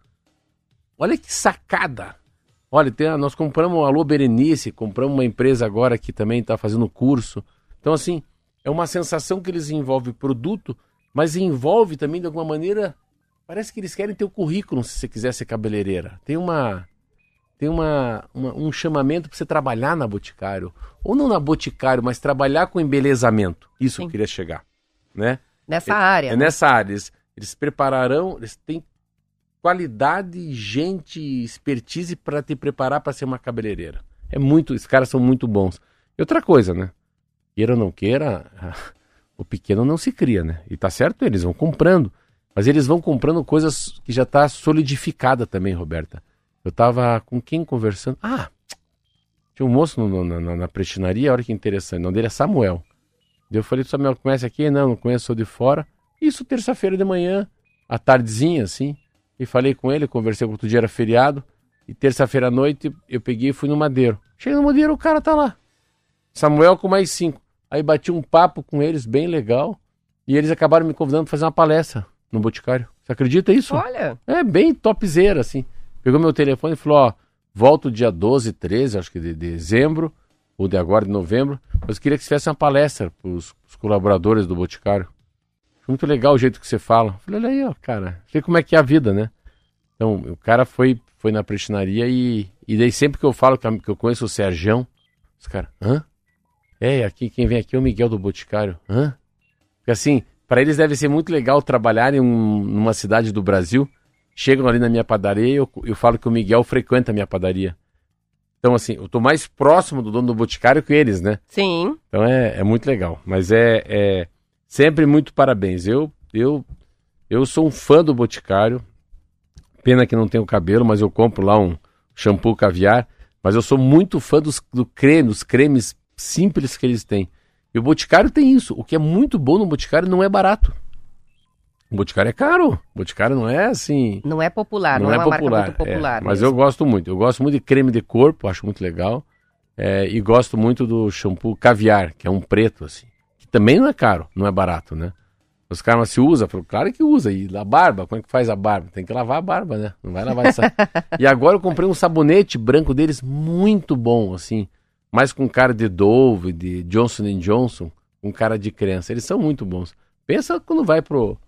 Olha que sacada. Olha, nós compramos a Alô Berenice, compramos uma empresa agora que também está fazendo curso. Então, assim, é uma sensação que eles envolvem produto, mas envolve também, de alguma maneira, parece que eles querem ter o currículo, se você quiser ser cabeleireira. Tem um chamamento para você trabalhar na Boticário. Ou não na Boticário, mas trabalhar com embelezamento. Isso eu queria chegar. Né? Nessa área. É nessa área. Eles prepararão, eles têm qualidade, gente, expertise para te preparar para ser uma cabeleireira. Esses caras são muito bons. E outra coisa, né? Queira ou não queira, o pequeno não se cria, né? E tá certo, eles vão comprando. Mas eles vão comprando coisas que já está solidificada também, Roberta. Eu tava com quem conversando? Ah, tinha um moço na Prestínaria, olha que interessante. O nome dele é Samuel. Eu falei, Samuel, conhece aqui? Não conheço, sou de fora. Isso terça-feira de manhã, à tardezinha, assim. E falei com ele, conversei com outro dia, era feriado. E terça-feira à noite eu peguei e fui no Madeiro. Cheguei no Madeiro, o cara tá lá. Samuel com mais 5. Aí bati um papo com eles, bem legal. E eles acabaram me convidando pra fazer uma palestra no Boticário. Você acredita isso? Olha! É bem topzera, assim. Pegou meu telefone e falou, ó, volto dia 12, 13, acho que de dezembro, ou de agora, de novembro, mas queria que você fizesse uma palestra para os colaboradores do Boticário. Muito legal o jeito que você fala. Falei, olha aí, ó, cara, sei como é que é a vida, né? Então, o cara foi na Prestinaria e daí sempre que eu falo que eu conheço o Sergião, os caras, hã? Aqui, quem vem aqui é o Miguel do Boticário, hã? Porque assim, para eles deve ser muito legal trabalhar em numa cidade do Brasil. Chegam ali na minha padaria e eu falo que o Miguel frequenta a minha padaria. Então, assim, eu tô mais próximo do dono do Boticário que eles, né? Sim. Então é muito legal. Mas é sempre muito parabéns. Eu sou um fã do Boticário. Pena que não tenho cabelo, mas eu compro lá um shampoo caviar. Mas eu sou muito fã dos cremes simples que eles têm. E o Boticário tem isso. O que é muito bom no Boticário não é barato. O Boticário é caro, o Boticário não é assim... Não é popular, não é uma popular, marca muito popular. Mas mesmo. Eu gosto muito de creme de corpo, acho muito legal. E gosto muito do shampoo caviar, que é um preto assim. Que também não é caro, não é barato, né? Os caras se usam, claro que usa. E a barba, como é que faz a barba? Tem que lavar a barba, né? Não vai lavar essa... E agora eu comprei um sabonete branco deles muito bom, assim. Mais com cara de Dove, de Johnson & Johnson, com cara de criança. Eles são muito bons. Pensa quando vai pro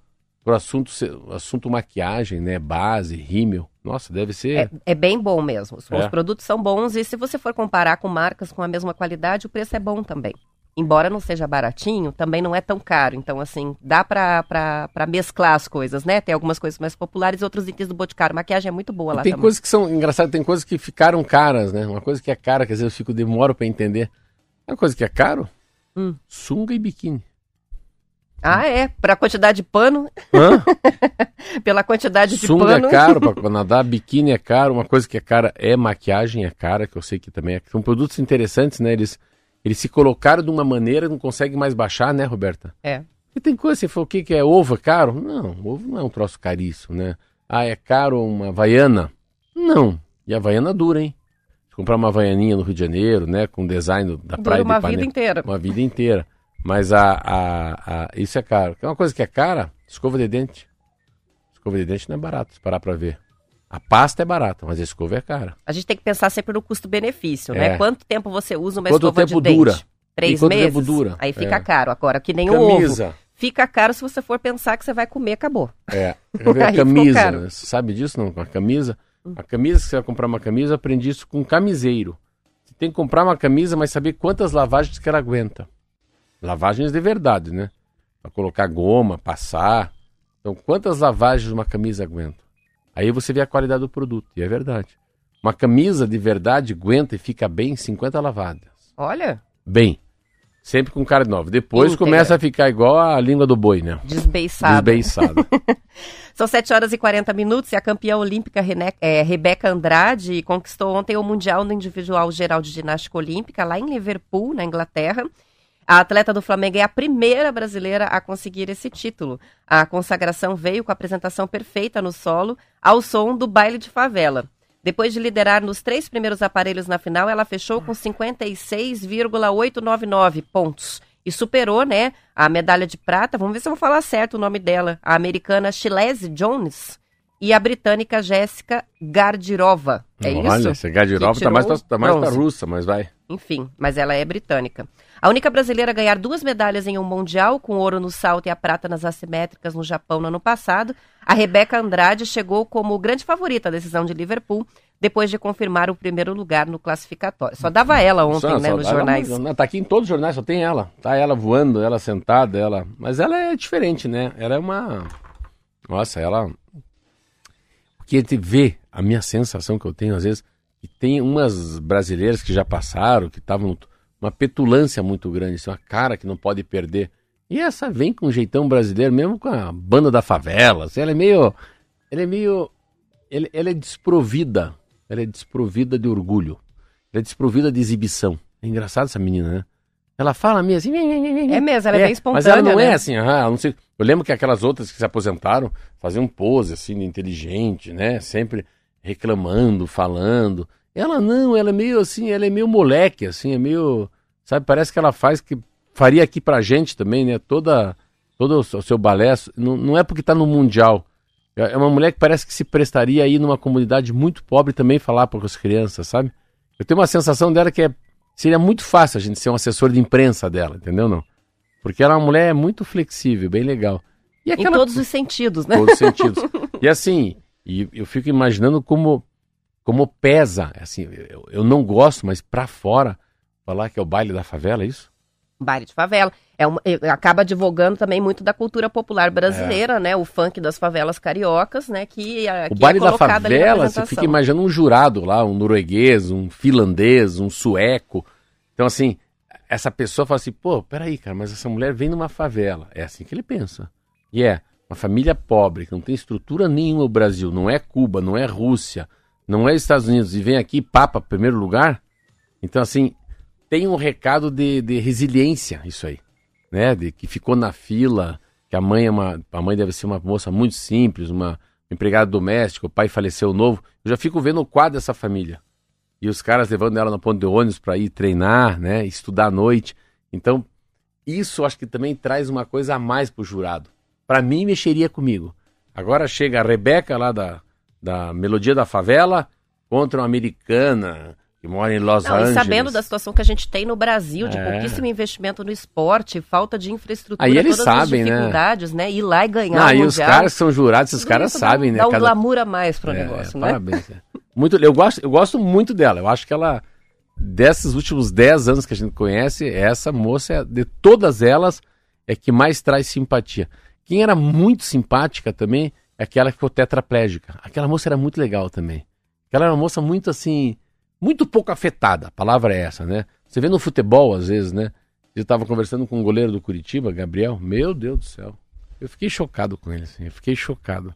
assunto maquiagem, né? Base, rímel. Nossa, deve ser... É bem bom mesmo. Os produtos são bons e se você for comparar com marcas com a mesma qualidade, o preço é bom também. Embora não seja baratinho, também não é tão caro. Então, assim, dá pra mesclar as coisas, né? Tem algumas coisas mais populares, outros itens do Boticário. Maquiagem é muito boa lá também. Tem coisas que são... Engraçado, tem coisas que ficaram caras, né? Uma coisa que é cara, que às vezes eu demoro pra entender. Uma coisa que é caro? Sunga e biquíni. Ah, é? Pra quantidade de pano? Hã? Pela quantidade de sunga pano. Sunga é caro pra nadar, biquíni é caro, uma coisa que é cara é maquiagem, é cara, que eu sei que também é. São produtos interessantes, né? Eles se colocaram de uma maneira, não conseguem mais baixar, né, Roberta? É. E tem coisa, você falou, o que é? Ovo é caro? Não, ovo não é um troço caríssimo, né? Ah, é caro uma Havaiana? Não. E a Havaiana dura, hein? Se comprar uma Havaianinha no Rio de Janeiro, né, com design da dura praia de Ipanema. Uma vida inteira. Mas isso é caro. Uma coisa que é cara, escova de dente. Escova de dente não é barato, se parar pra ver. A pasta é barata, mas a escova é cara. A gente tem que pensar sempre no custo-benefício, né? Quanto tempo você usa uma escova de dente? Dura? 3 meses? Quanto tempo dura? Aí fica caro. Agora, que nem o ovo. Fica caro se você for pensar que você vai comer, acabou. É. Camisa, né? Você sabe disso, não? A camisa que você vai comprar uma camisa, eu aprendi isso com um camiseiro. tem que comprar uma camisa, mas saber quantas lavagens que ela aguenta. Lavagens de verdade, né? Para colocar goma, passar. Então, quantas lavagens uma camisa aguenta? Aí você vê a qualidade do produto, e é verdade. Uma camisa de verdade aguenta e fica bem 50 lavadas. Olha! Bem, sempre com cara de nova. Depois inteira. Começa a ficar igual a língua do boi, né? Desbeiçada. Desbeiçada. São 7 horas e 40 minutos e a campeã olímpica Rebeca Andrade conquistou ontem o Mundial no Individual Geral de Ginástica Olímpica, lá em Liverpool, na Inglaterra. A atleta do Flamengo é a primeira brasileira a conseguir esse título. A consagração veio com a apresentação perfeita no solo, ao som do baile de favela. Depois de liderar nos 3 primeiros aparelhos na final, ela fechou com 56,899 pontos. E superou, né, a medalha de prata, vamos ver se eu vou falar certo o nome dela, a americana Shilese Jones e a britânica Jéssica Gardirova. É isso? Olha, essa Gardirova tá mais pra russa, mas vai. Enfim, mas ela é britânica. A única brasileira a ganhar 2 medalhas em um mundial, com ouro no salto e a prata nas assimétricas no Japão no ano passado, a Rebeca Andrade chegou como grande favorita à decisão de Liverpool, depois de confirmar o primeiro lugar no classificatório. Só dava ela ontem, né, nos jornais. Ela, tá aqui em todos os jornais, só tem ela. Tá ela voando, ela sentada, ela... Mas ela é diferente, né? Ela é uma... Nossa, ela... Porque a gente vê, a minha sensação que eu tenho, às vezes, que tem umas brasileiras que já passaram, que estavam... Uma petulância muito grande, assim, uma cara que não pode perder. E essa vem com um jeitão brasileiro, mesmo com a banda da favela. Assim, ela é meio... Ela é desprovida. Ela é desprovida de orgulho. Ela é desprovida de exibição. É engraçado essa menina, né? Ela fala meio assim... É mesmo, ela é bem espontânea. Mas ela não, né? É assim, não sei... Eu lembro que aquelas outras que se aposentaram faziam pose, assim, de inteligente, né? Sempre reclamando, falando. Ela não, ela é meio assim, ela é meio moleque, assim, é meio... Sabe, parece que ela faz que... Faria aqui pra gente também, né? Todo o seu balé, não é porque tá no Mundial... É uma mulher que parece que se prestaria aí numa comunidade muito pobre também falar para as crianças, sabe? Eu tenho uma sensação dela que seria muito fácil a gente ser um assessor de imprensa dela, entendeu? Não? Porque ela é uma mulher muito flexível, bem legal. E aquela... Em todos os sentidos, né? Em todos os sentidos. E assim, eu fico imaginando como pesa, assim, eu não gosto, mas para fora, falar que é o baile da favela, é isso? Baile de favela. Acaba divulgando também muito da cultura popular brasileira, né? O funk das favelas cariocas, né? Que baile é da favela, você fica imaginando um jurado lá, um norueguês, um finlandês, um sueco. Então, assim, essa pessoa fala assim, pô, peraí, cara, mas essa mulher vem numa favela. É assim que ele pensa. E é uma família pobre, que não tem estrutura nenhuma no Brasil. Não é Cuba, não é Rússia, não é Estados Unidos. E vem aqui, papa, primeiro lugar. Então, assim... Tem um recado de resiliência, isso aí, né? De que ficou na fila, que a mãe deve ser uma moça muito simples, uma empregada doméstica, o pai faleceu novo. Eu já fico vendo o quadro dessa família. E os caras levando ela na ponta de ônibus para ir treinar, né? Estudar à noite. Então, isso acho que também traz uma coisa a mais pro jurado. Para mim, mexeria comigo. Agora chega a Rebeca lá da Melodia da Favela contra uma americana... que mora em Los Angeles. E sabendo da situação que a gente tem no Brasil, de pouquíssimo investimento no esporte, falta de infraestrutura, aí eles todas sabem, as dificuldades, né? Ir lá e ganhar o Mundial. Os caras são jurados, esses caras sabem, né? Dá um glamour a mais pro negócio, né? Parabéns. Eu gosto muito dela. Eu acho que ela, desses últimos 10 anos que a gente conhece, essa moça, de todas elas, é que mais traz simpatia. Quem era muito simpática também é aquela que ficou tetraplégica. Aquela moça era muito legal também. Ela era uma moça muito assim... Muito pouco afetada, a palavra é essa, né? Você vê no futebol, às vezes, né? Eu estava conversando com um goleiro do Curitiba, Gabriel. Meu Deus do céu. Eu fiquei chocado com ele, assim. Eu fiquei chocado.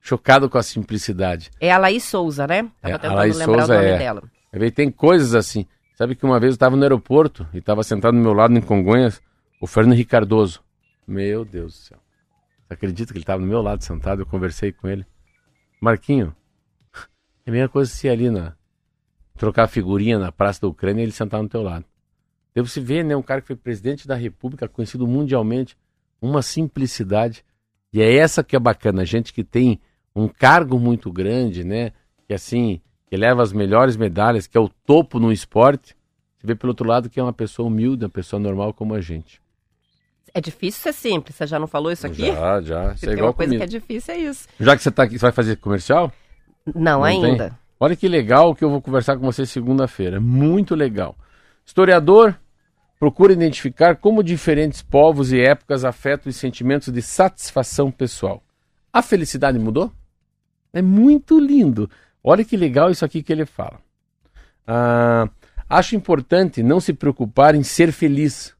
Chocado com a simplicidade. É a Laís Souza, né? Estava tentando lembrar o nome dela. Tem coisas assim. Sabe que uma vez eu estava no aeroporto e estava sentado do meu lado em Congonhas o Fernando Ricardoso. Meu Deus do céu. Você acredita que ele estava do meu lado sentado? Eu conversei com ele. Marquinho, é a mesma coisa se ali na... trocar figurinha na Praça da Ucrânia e ele sentar no teu lado. Deve se ver, né, um cara que foi presidente da República, conhecido mundialmente, uma simplicidade. E é essa que é bacana, gente que tem um cargo muito grande, né, que assim, que leva as melhores medalhas, que é o topo no esporte. Você vê pelo outro lado que é uma pessoa humilde, uma pessoa normal como a gente. É difícil ser simples, você já não falou isso aqui? Já. Isso é igual uma coisa comigo. Que é difícil, é isso. Já que você tá aqui, você vai fazer comercial? Não ainda. Tem? Olha que legal que eu vou conversar com você segunda-feira. Muito legal. Historiador procura identificar como diferentes povos e épocas afetam os sentimentos de satisfação pessoal. A felicidade mudou? É muito lindo. Olha que legal isso aqui que ele fala. Acho importante não se preocupar em ser feliz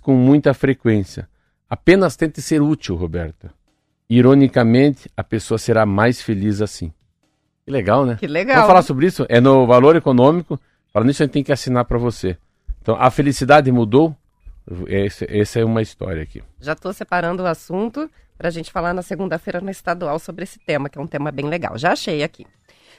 com muita frequência. Apenas tente ser útil, Roberta. Ironicamente, a pessoa será mais feliz assim. Que legal, né? Que legal. Vamos falar sobre isso? É no Valor Econômico. Falando isso, a gente tem que assinar para você. Então, a felicidade mudou? Essa é uma história aqui. Já estou separando o assunto para a gente falar na segunda-feira no Estadual sobre esse tema, que é um tema bem legal. Já achei aqui.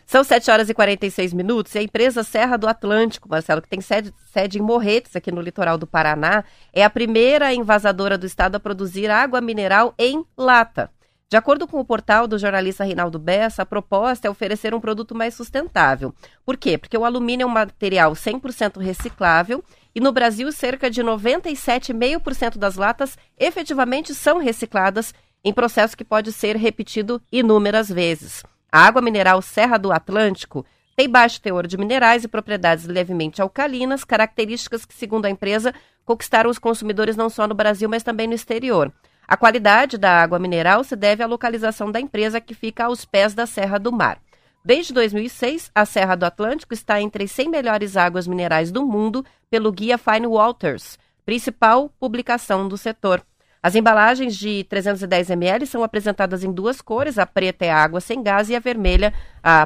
São 7h46 e a empresa Serra do Atlântico, Marcelo, que tem sede em Morretes, aqui no litoral do Paraná, é a primeira envasadora do estado a produzir água mineral em lata. De acordo com o portal do jornalista Reinaldo Bessa, a proposta é oferecer um produto mais sustentável. Por quê? Porque o alumínio é um material 100% reciclável e no Brasil cerca de 97,5% das latas efetivamente são recicladas em processo que pode ser repetido inúmeras vezes. A água mineral Serra do Atlântico tem baixo teor de minerais e propriedades levemente alcalinas, características que, segundo a empresa, conquistaram os consumidores não só no Brasil, mas também no exterior. A qualidade da água mineral se deve à localização da empresa, que fica aos pés da Serra do Mar. Desde 2006, a Serra do Atlântico está entre as 100 melhores águas minerais do mundo pelo guia Fine Waters, principal publicação do setor. As embalagens de 310 ml são apresentadas em duas cores, a preta é a água sem gás e a vermelha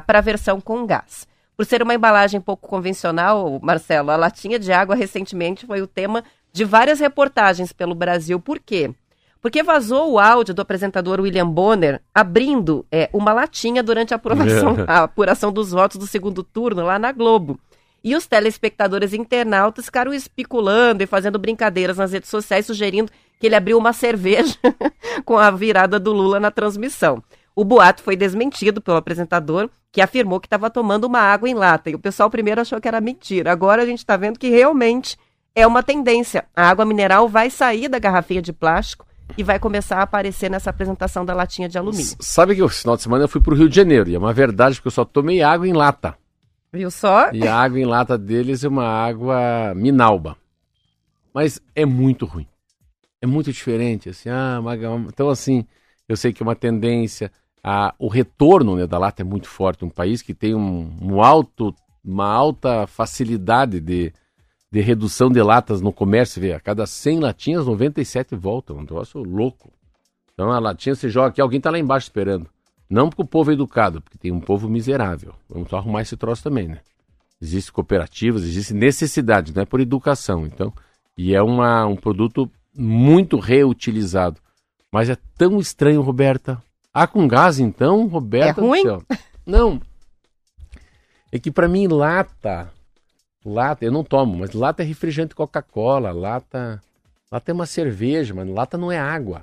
para a versão com gás. Por ser uma embalagem pouco convencional, Marcelo, a latinha de água recentemente foi o tema de várias reportagens pelo Brasil. Por quê? Porque vazou o áudio do apresentador William Bonner abrindo uma latinha durante a apuração dos votos do segundo turno lá na Globo. E os telespectadores internautas ficaram especulando e fazendo brincadeiras nas redes sociais, sugerindo que ele abriu uma cerveja com a virada do Lula na transmissão. O boato foi desmentido pelo apresentador, que afirmou que estava tomando uma água em lata. E o pessoal primeiro achou que era mentira. Agora a gente está vendo que realmente é uma tendência. A água mineral vai sair da garrafinha de plástico e vai começar a aparecer nessa apresentação da latinha de alumínio. Sabe que no final de semana eu fui pro Rio de Janeiro, e é uma verdade, porque eu só tomei água em lata. Viu só? E a água em lata deles é uma água Minalba. Mas é muito ruim. É muito diferente, assim, então assim, eu sei que é uma tendência, o retorno, né, da lata é muito forte, um país que tem uma alta facilidade de redução de latas no comércio, vê, a cada 100 latinhas, 97 voltam, um negócio louco. Então a latinha se joga aqui, alguém está lá embaixo esperando. Não porque o povo é educado, porque tem um povo miserável. Vamos só arrumar esse troço também, né? Existem cooperativas, existe necessidade, não é por educação. Então, e é um produto muito reutilizado. Mas é tão estranho, Roberta. Com gás então, Roberta? É ruim? Do céu. Não. É que pra mim lata, eu não tomo, mas lata é refrigerante Coca-Cola, lata é uma cerveja, mas lata não é água.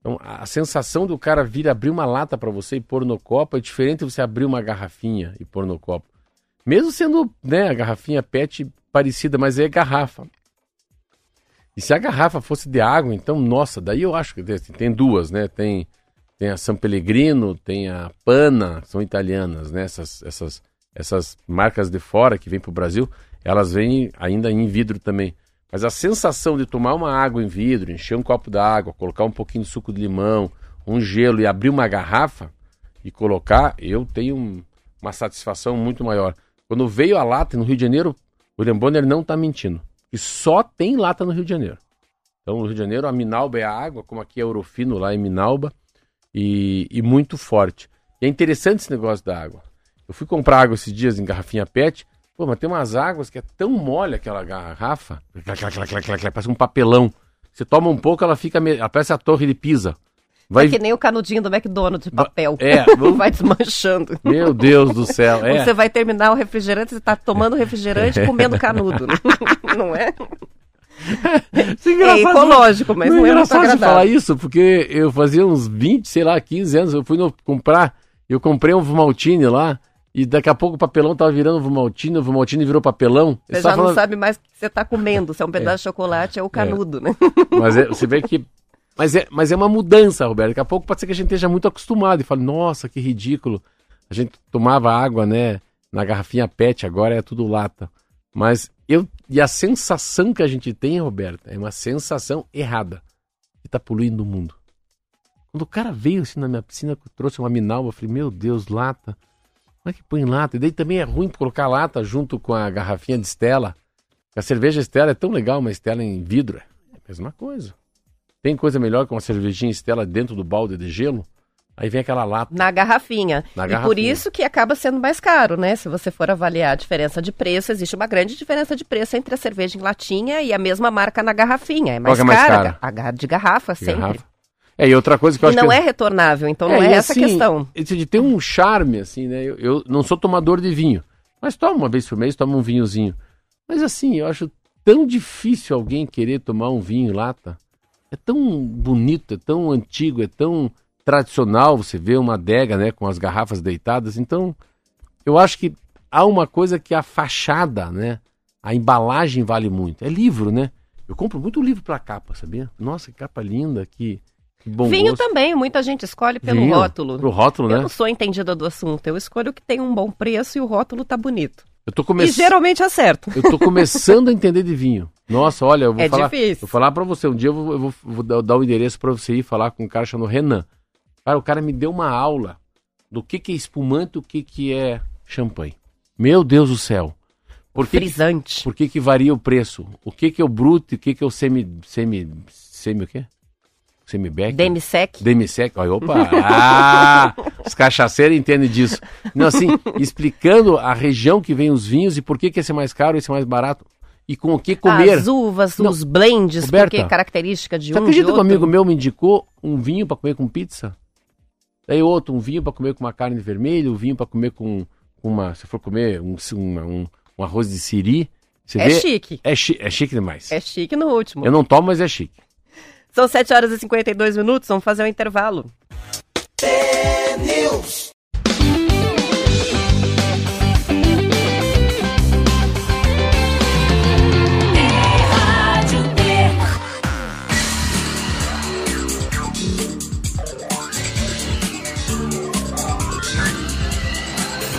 Então, a sensação do cara vir abrir uma lata pra você e pôr no copo é diferente de você abrir uma garrafinha e pôr no copo. Mesmo sendo, né, a garrafinha PET parecida, mas é garrafa. E se a garrafa fosse de água, então, nossa, daí eu acho que tem duas, né? Tem a San Pellegrino, tem a Pana, são italianas, né? Essas marcas de fora que vêm pro Brasil, elas vêm ainda em vidro também. Mas a sensação de tomar uma água em vidro, encher um copo d'água, colocar um pouquinho de suco de limão, um gelo e abrir uma garrafa e colocar, eu tenho uma satisfação muito maior. Quando veio a lata no Rio de Janeiro, o William Bonner não tá mentindo. E só tem lata no Rio de Janeiro. Então, no Rio de Janeiro, a Minalba é a água, como aqui é Ourofino, lá em Minalba, e muito forte. E é interessante esse negócio da água. Eu fui comprar água esses dias em garrafinha PET, mas tem umas águas que é tão mole aquela garrafa, parece um papelão. Você toma um pouco, ela fica, parece a Torre de Pisa. Vai... É que nem o canudinho do McDonald's de papel. Vai desmanchando. Meu Deus do céu. Você vai terminar o refrigerante, você está tomando refrigerante e comendo canudo. Não é? É ecológico, mas não é muito agradável. É engraçado falar isso, porque eu fazia uns 20, 15 anos, eu fui comprar, eu comprei um Ovomaltine lá, e daqui a pouco o papelão tava virando Ovomaltine, o Ovomaltine virou papelão. Você já não sabe mais o que você tá comendo, se é um pedaço de chocolate ou canudo, né? Mas você vê que... Mas é uma mudança, Roberto. Daqui a pouco pode ser que a gente esteja muito acostumado e fale, nossa, que ridículo. a gente tomava água, né, na garrafinha PET, agora é tudo lata. Mas e a sensação que a gente tem, Roberta, é uma sensação errada, que tá poluindo o mundo. Quando o cara veio assim na minha piscina, trouxe uma Minalba, eu falei, meu Deus, lata, como é que põe lata? E daí também é ruim colocar lata junto com a garrafinha de Stella. A cerveja Stella é tão legal, uma Stella em vidro, é a mesma coisa. Tem coisa melhor que uma cervejinha Stella dentro do balde de gelo? Aí vem aquela lata. Na garrafinha. E por isso que acaba sendo mais caro, né? Se você for avaliar a diferença de preço, existe uma grande diferença de preço entre a cerveja em latinha e a mesma marca na garrafinha. É mais, cara. A de garrafa, de sempre. Garrafa. É, e outra coisa que eu acho não que... não é retornável, então não é essa assim, questão. De ter um charme, assim, né? Eu não sou tomador de vinho, mas tomo uma vez por mês, tomo um vinhozinho. Mas assim, eu acho tão difícil alguém querer tomar um vinho lata. É tão bonito, é tão antigo, é tão... tradicional, você vê uma adega, né, com as garrafas deitadas. Então, eu acho que há uma coisa que a fachada, né, a embalagem vale muito. É livro, né? Eu compro muito livro para capa, sabia? Nossa, que capa linda, que bom vinho gosto. Também, muita gente escolhe pelo vinho, rótulo. Pro rótulo, né? Eu não sou entendida do assunto, eu escolho o que tem um bom preço e o rótulo tá bonito. E geralmente acerto. Eu tô começando a entender de vinho. Nossa, olha, eu vou falar... difícil. Vou falar para você, um dia eu vou dar o endereço para você ir falar com um cara chamado Renan. Cara, o cara me deu uma aula do que é espumante e o que é champanhe. Meu Deus do céu. Frisante. Por que varia o preço? O que é o bruto e o que é o semi o quê? Semi-bec? Demisec. Demisec. Olha, opa! Ah, os cachaceiros entendem disso. Não, assim, explicando a região que vem os vinhos e por que esse é mais caro e esse é mais barato. E com o que comer. As uvas, não, os blends, Roberta, porque é característica de um de outro. Você acredita que um amigo meu me indicou um vinho para comer com pizza? Daí outro, um vinho para comer com uma carne vermelha, um vinho para comer com uma... Se for comer um arroz de siri... Você vê? Chique. É chique demais. É chique no último. Eu não tomo, mas é chique. São 7 horas e 52 minutos, vamos fazer um intervalo. TNews.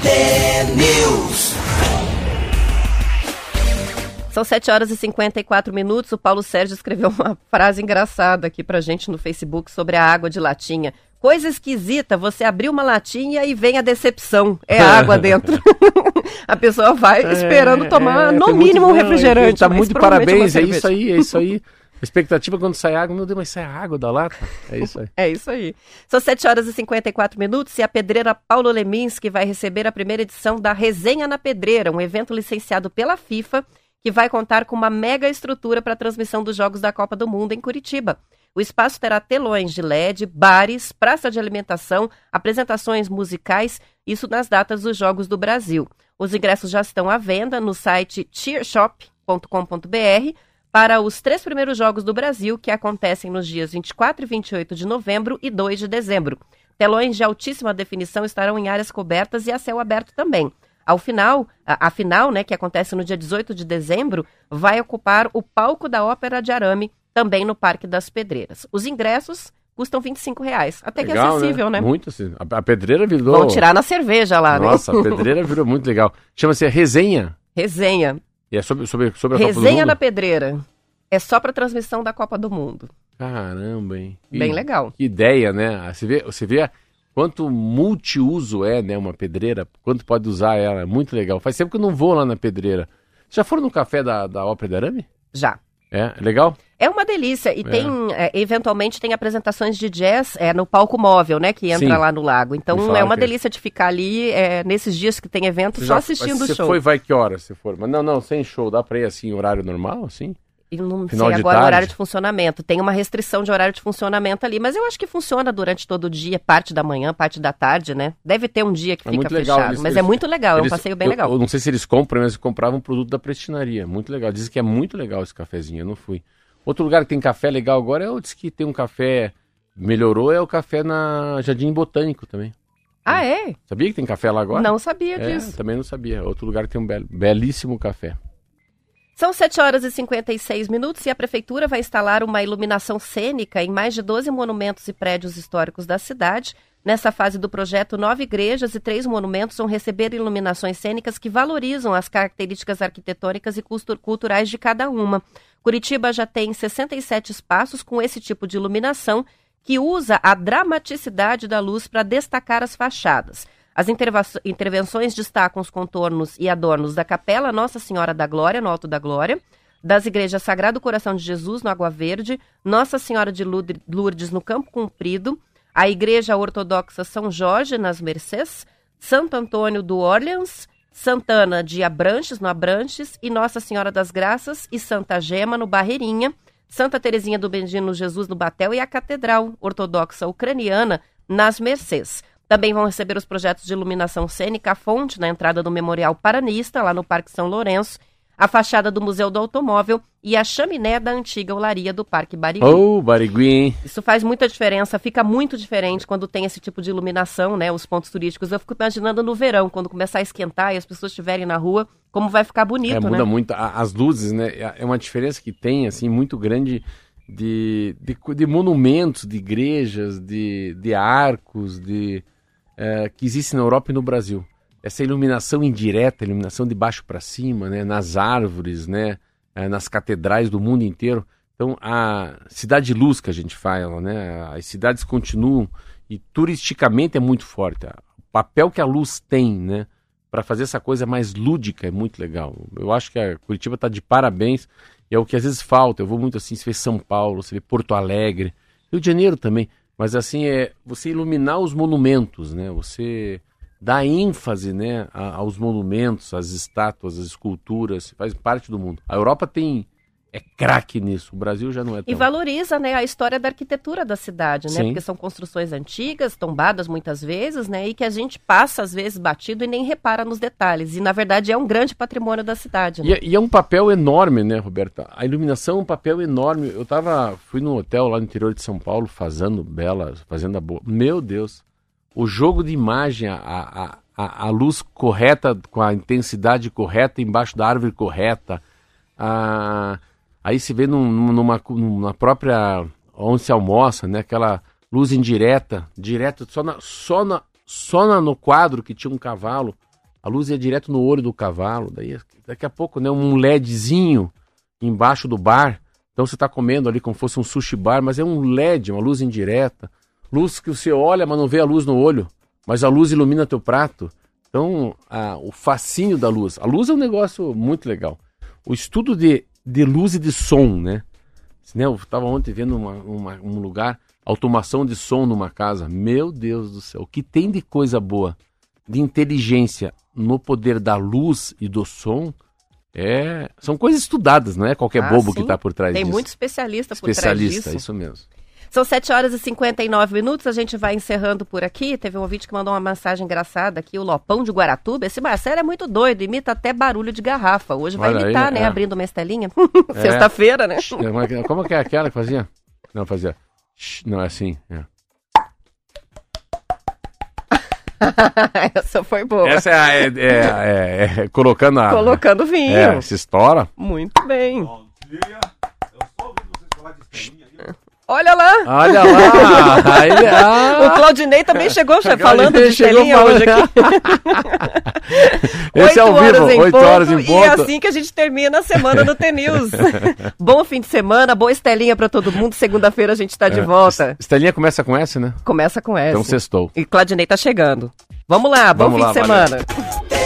TNews. São 7 horas e 54 minutos. O Paulo Sérgio escreveu uma frase engraçada aqui pra gente no Facebook sobre a água de latinha. Coisa esquisita, você abriu uma latinha e vem a decepção. É água dentro. A pessoa vai esperando tomar, no mínimo, um refrigerante. Tá muito parabéns, é isso aí. A expectativa quando sai água, meu Deus, mas sai água da lata? É isso aí. São 7 horas e 54 minutos e a pedreira Paulo Leminski vai receber a primeira edição da Resenha na Pedreira, um evento licenciado pela FIFA, que vai contar com uma mega estrutura para a transmissão dos Jogos da Copa do Mundo em Curitiba. O espaço terá telões de LED, bares, praça de alimentação, apresentações musicais, isso nas datas dos Jogos do Brasil. Os ingressos já estão à venda no site cheershop.com.br, para os 3 primeiros Jogos do Brasil, que acontecem nos dias 24 e 28 de novembro e 2 de dezembro. Telões de altíssima definição estarão em áreas cobertas e a céu aberto também. A final, né, que acontece no dia 18 de dezembro, vai ocupar o palco da Ópera de Arame, também no Parque das Pedreiras. Os ingressos custam R$25, até legal, que é acessível, né? Muito acessível. A pedreira virou... Vão tirar na cerveja lá, nossa, né? Nossa, a pedreira virou muito legal. Chama-se Resenha. E é sobre a Copa do Mundo? Resenha na Pedreira. É só para transmissão da Copa do Mundo. Caramba, hein? Bem legal. Que ideia, né? Você vê quanto multiuso é, né, uma pedreira, quanto pode usar ela. É muito legal. Faz tempo que eu não vou lá na pedreira. Já foram no café da Ópera de Arame? Já. É legal? É uma delícia. E tem, eventualmente, apresentações de jazz no palco móvel, né? Que entra, sim, lá no lago. Então é uma delícia de ficar ali nesses dias que tem evento, só assistindo o show. Você foi, vai que horas você for? Mas não, sem show. Dá pra ir assim, horário normal, assim? Eu não sei agora o horário de funcionamento. Tem uma restrição de horário de funcionamento ali, mas eu acho que funciona durante todo o dia, parte da manhã, parte da tarde, né? Deve ter um dia que fica fechado, mas é muito legal, é um passeio bem legal. Eu não sei se eles compram, mas compravam um produto da Prestínaria, muito legal. Dizem que é muito legal esse cafezinho, eu não fui. Outro lugar que tem café legal agora diz que tem um café, melhorou, é o café na Jardim Botânico também. Ah, é? Sabia que tem café lá agora? Não sabia disso. Também não sabia. Outro lugar que tem um belíssimo café. São 7 horas e 56 minutos e a Prefeitura vai instalar uma iluminação cênica em mais de 12 monumentos e prédios históricos da cidade. Nessa fase do projeto, 9 igrejas e 3 monumentos vão receber iluminações cênicas que valorizam as características arquitetônicas e culturais de cada uma. Curitiba já tem 67 espaços com esse tipo de iluminação, que usa a dramaticidade da luz para destacar as fachadas. As intervenções destacam os contornos e adornos da Capela Nossa Senhora da Glória, no Alto da Glória, das igrejas Sagrado Coração de Jesus, no Água Verde, Nossa Senhora de Lourdes, no Campo Comprido, a Igreja Ortodoxa São Jorge, nas Mercês, Santo Antônio do Orleans, Santana de Abranches, no Abranches, e Nossa Senhora das Graças e Santa Gema, no Barreirinha, Santa Terezinha do Bendino Jesus, no Batel, e a Catedral Ortodoxa Ucraniana, nas Mercês. Também vão receber os projetos de iluminação cênica, a fonte na entrada do Memorial Paranista, lá no Parque São Lourenço, a fachada do Museu do Automóvel e a chaminé da antiga olaria do Parque Barigui. Oh, Barigui, hein? Isso faz muita diferença, fica muito diferente quando tem esse tipo de iluminação, né? Os pontos turísticos. Eu fico imaginando no verão, quando começar a esquentar e as pessoas estiverem na rua, como vai ficar bonito, né? Muda muito. As luzes, né? É uma diferença que tem, assim, muito grande... De monumentos, de igrejas, de arcos, que existe na Europa e no Brasil. Essa iluminação indireta, iluminação de baixo para cima, né, nas árvores, né, nas catedrais do mundo inteiro. Então, a cidade de luz que a gente fala, né, as cidades continuam e turisticamente é muito forte. O papel que a luz tem, né, para fazer essa coisa mais lúdica é muito legal. Eu acho que a Curitiba está de parabéns. E é o que às vezes falta. Eu vou muito assim, você vê São Paulo, você vê Porto Alegre, Rio de Janeiro também. Mas assim, é você iluminar os monumentos, né? Você dá ênfase, né, aos monumentos, às estátuas, às esculturas, faz parte do mundo. A Europa tem... é craque nisso, o Brasil já não é tão... E valoriza, né, a história da arquitetura da cidade, né? Sim. Porque são construções antigas, tombadas muitas vezes, né? E que a gente passa, às vezes, batido e nem repara nos detalhes. E, na verdade, é um grande patrimônio da cidade, né? E é um papel enorme, né, Roberta? A iluminação é um papel enorme. Eu fui num hotel lá no interior de São Paulo, fazenda boa. Meu Deus! O jogo de imagem, a luz correta, com a intensidade correta, embaixo da árvore correta, Aí se vê na própria, onde se almoça, né? Aquela luz indireta, direto, no quadro que tinha um cavalo, a luz ia direto no olho do cavalo. Daí, daqui a pouco, né? Um LEDzinho embaixo do bar. Então você está comendo ali como fosse um sushi bar, mas é um LED, uma luz indireta. Luz que você olha, mas não vê a luz no olho, mas a luz ilumina teu prato. Então, o fascínio da luz. A luz é um negócio muito legal. O estudo de luz e de som, né? Eu estava ontem vendo um lugar, automação de som numa casa. Meu Deus do céu, o que tem de coisa boa, de inteligência no poder da luz e do som, são coisas estudadas, não é qualquer bobo sim. Que está por trás disso. Tem muito especialista por trás disso. Isso mesmo. São 7 horas e 59 minutos, a gente vai encerrando por aqui. Teve um ouvinte que mandou uma mensagem engraçada aqui, o Lopão de Guaratuba. Esse Marcelo é muito doido, imita até barulho de garrafa. Hoje vai imitar, né? Abrindo uma estelinha. Sexta-feira, né? Como que é aquela que fazia? Não, fazia. Não, é assim. É. Essa foi boa. Essa é colocando a... Colocando vinho. Se estoura. Muito bem. Bom dia. Eu só ouvi vocês falar de estelinha. Olha lá! O Claudinei também chegou falando de estelinha hoje aqui. Esse é ao vivo, 8 horas em ponto. E é assim que a gente termina a semana do TNews. Bom fim de semana, boa estelinha pra todo mundo. Segunda-feira a gente tá de volta. Estelinha começa com S, né? Começa com S. Então sextou. E Claudinei tá chegando. Vamos lá, bom fim de semana. Valeu.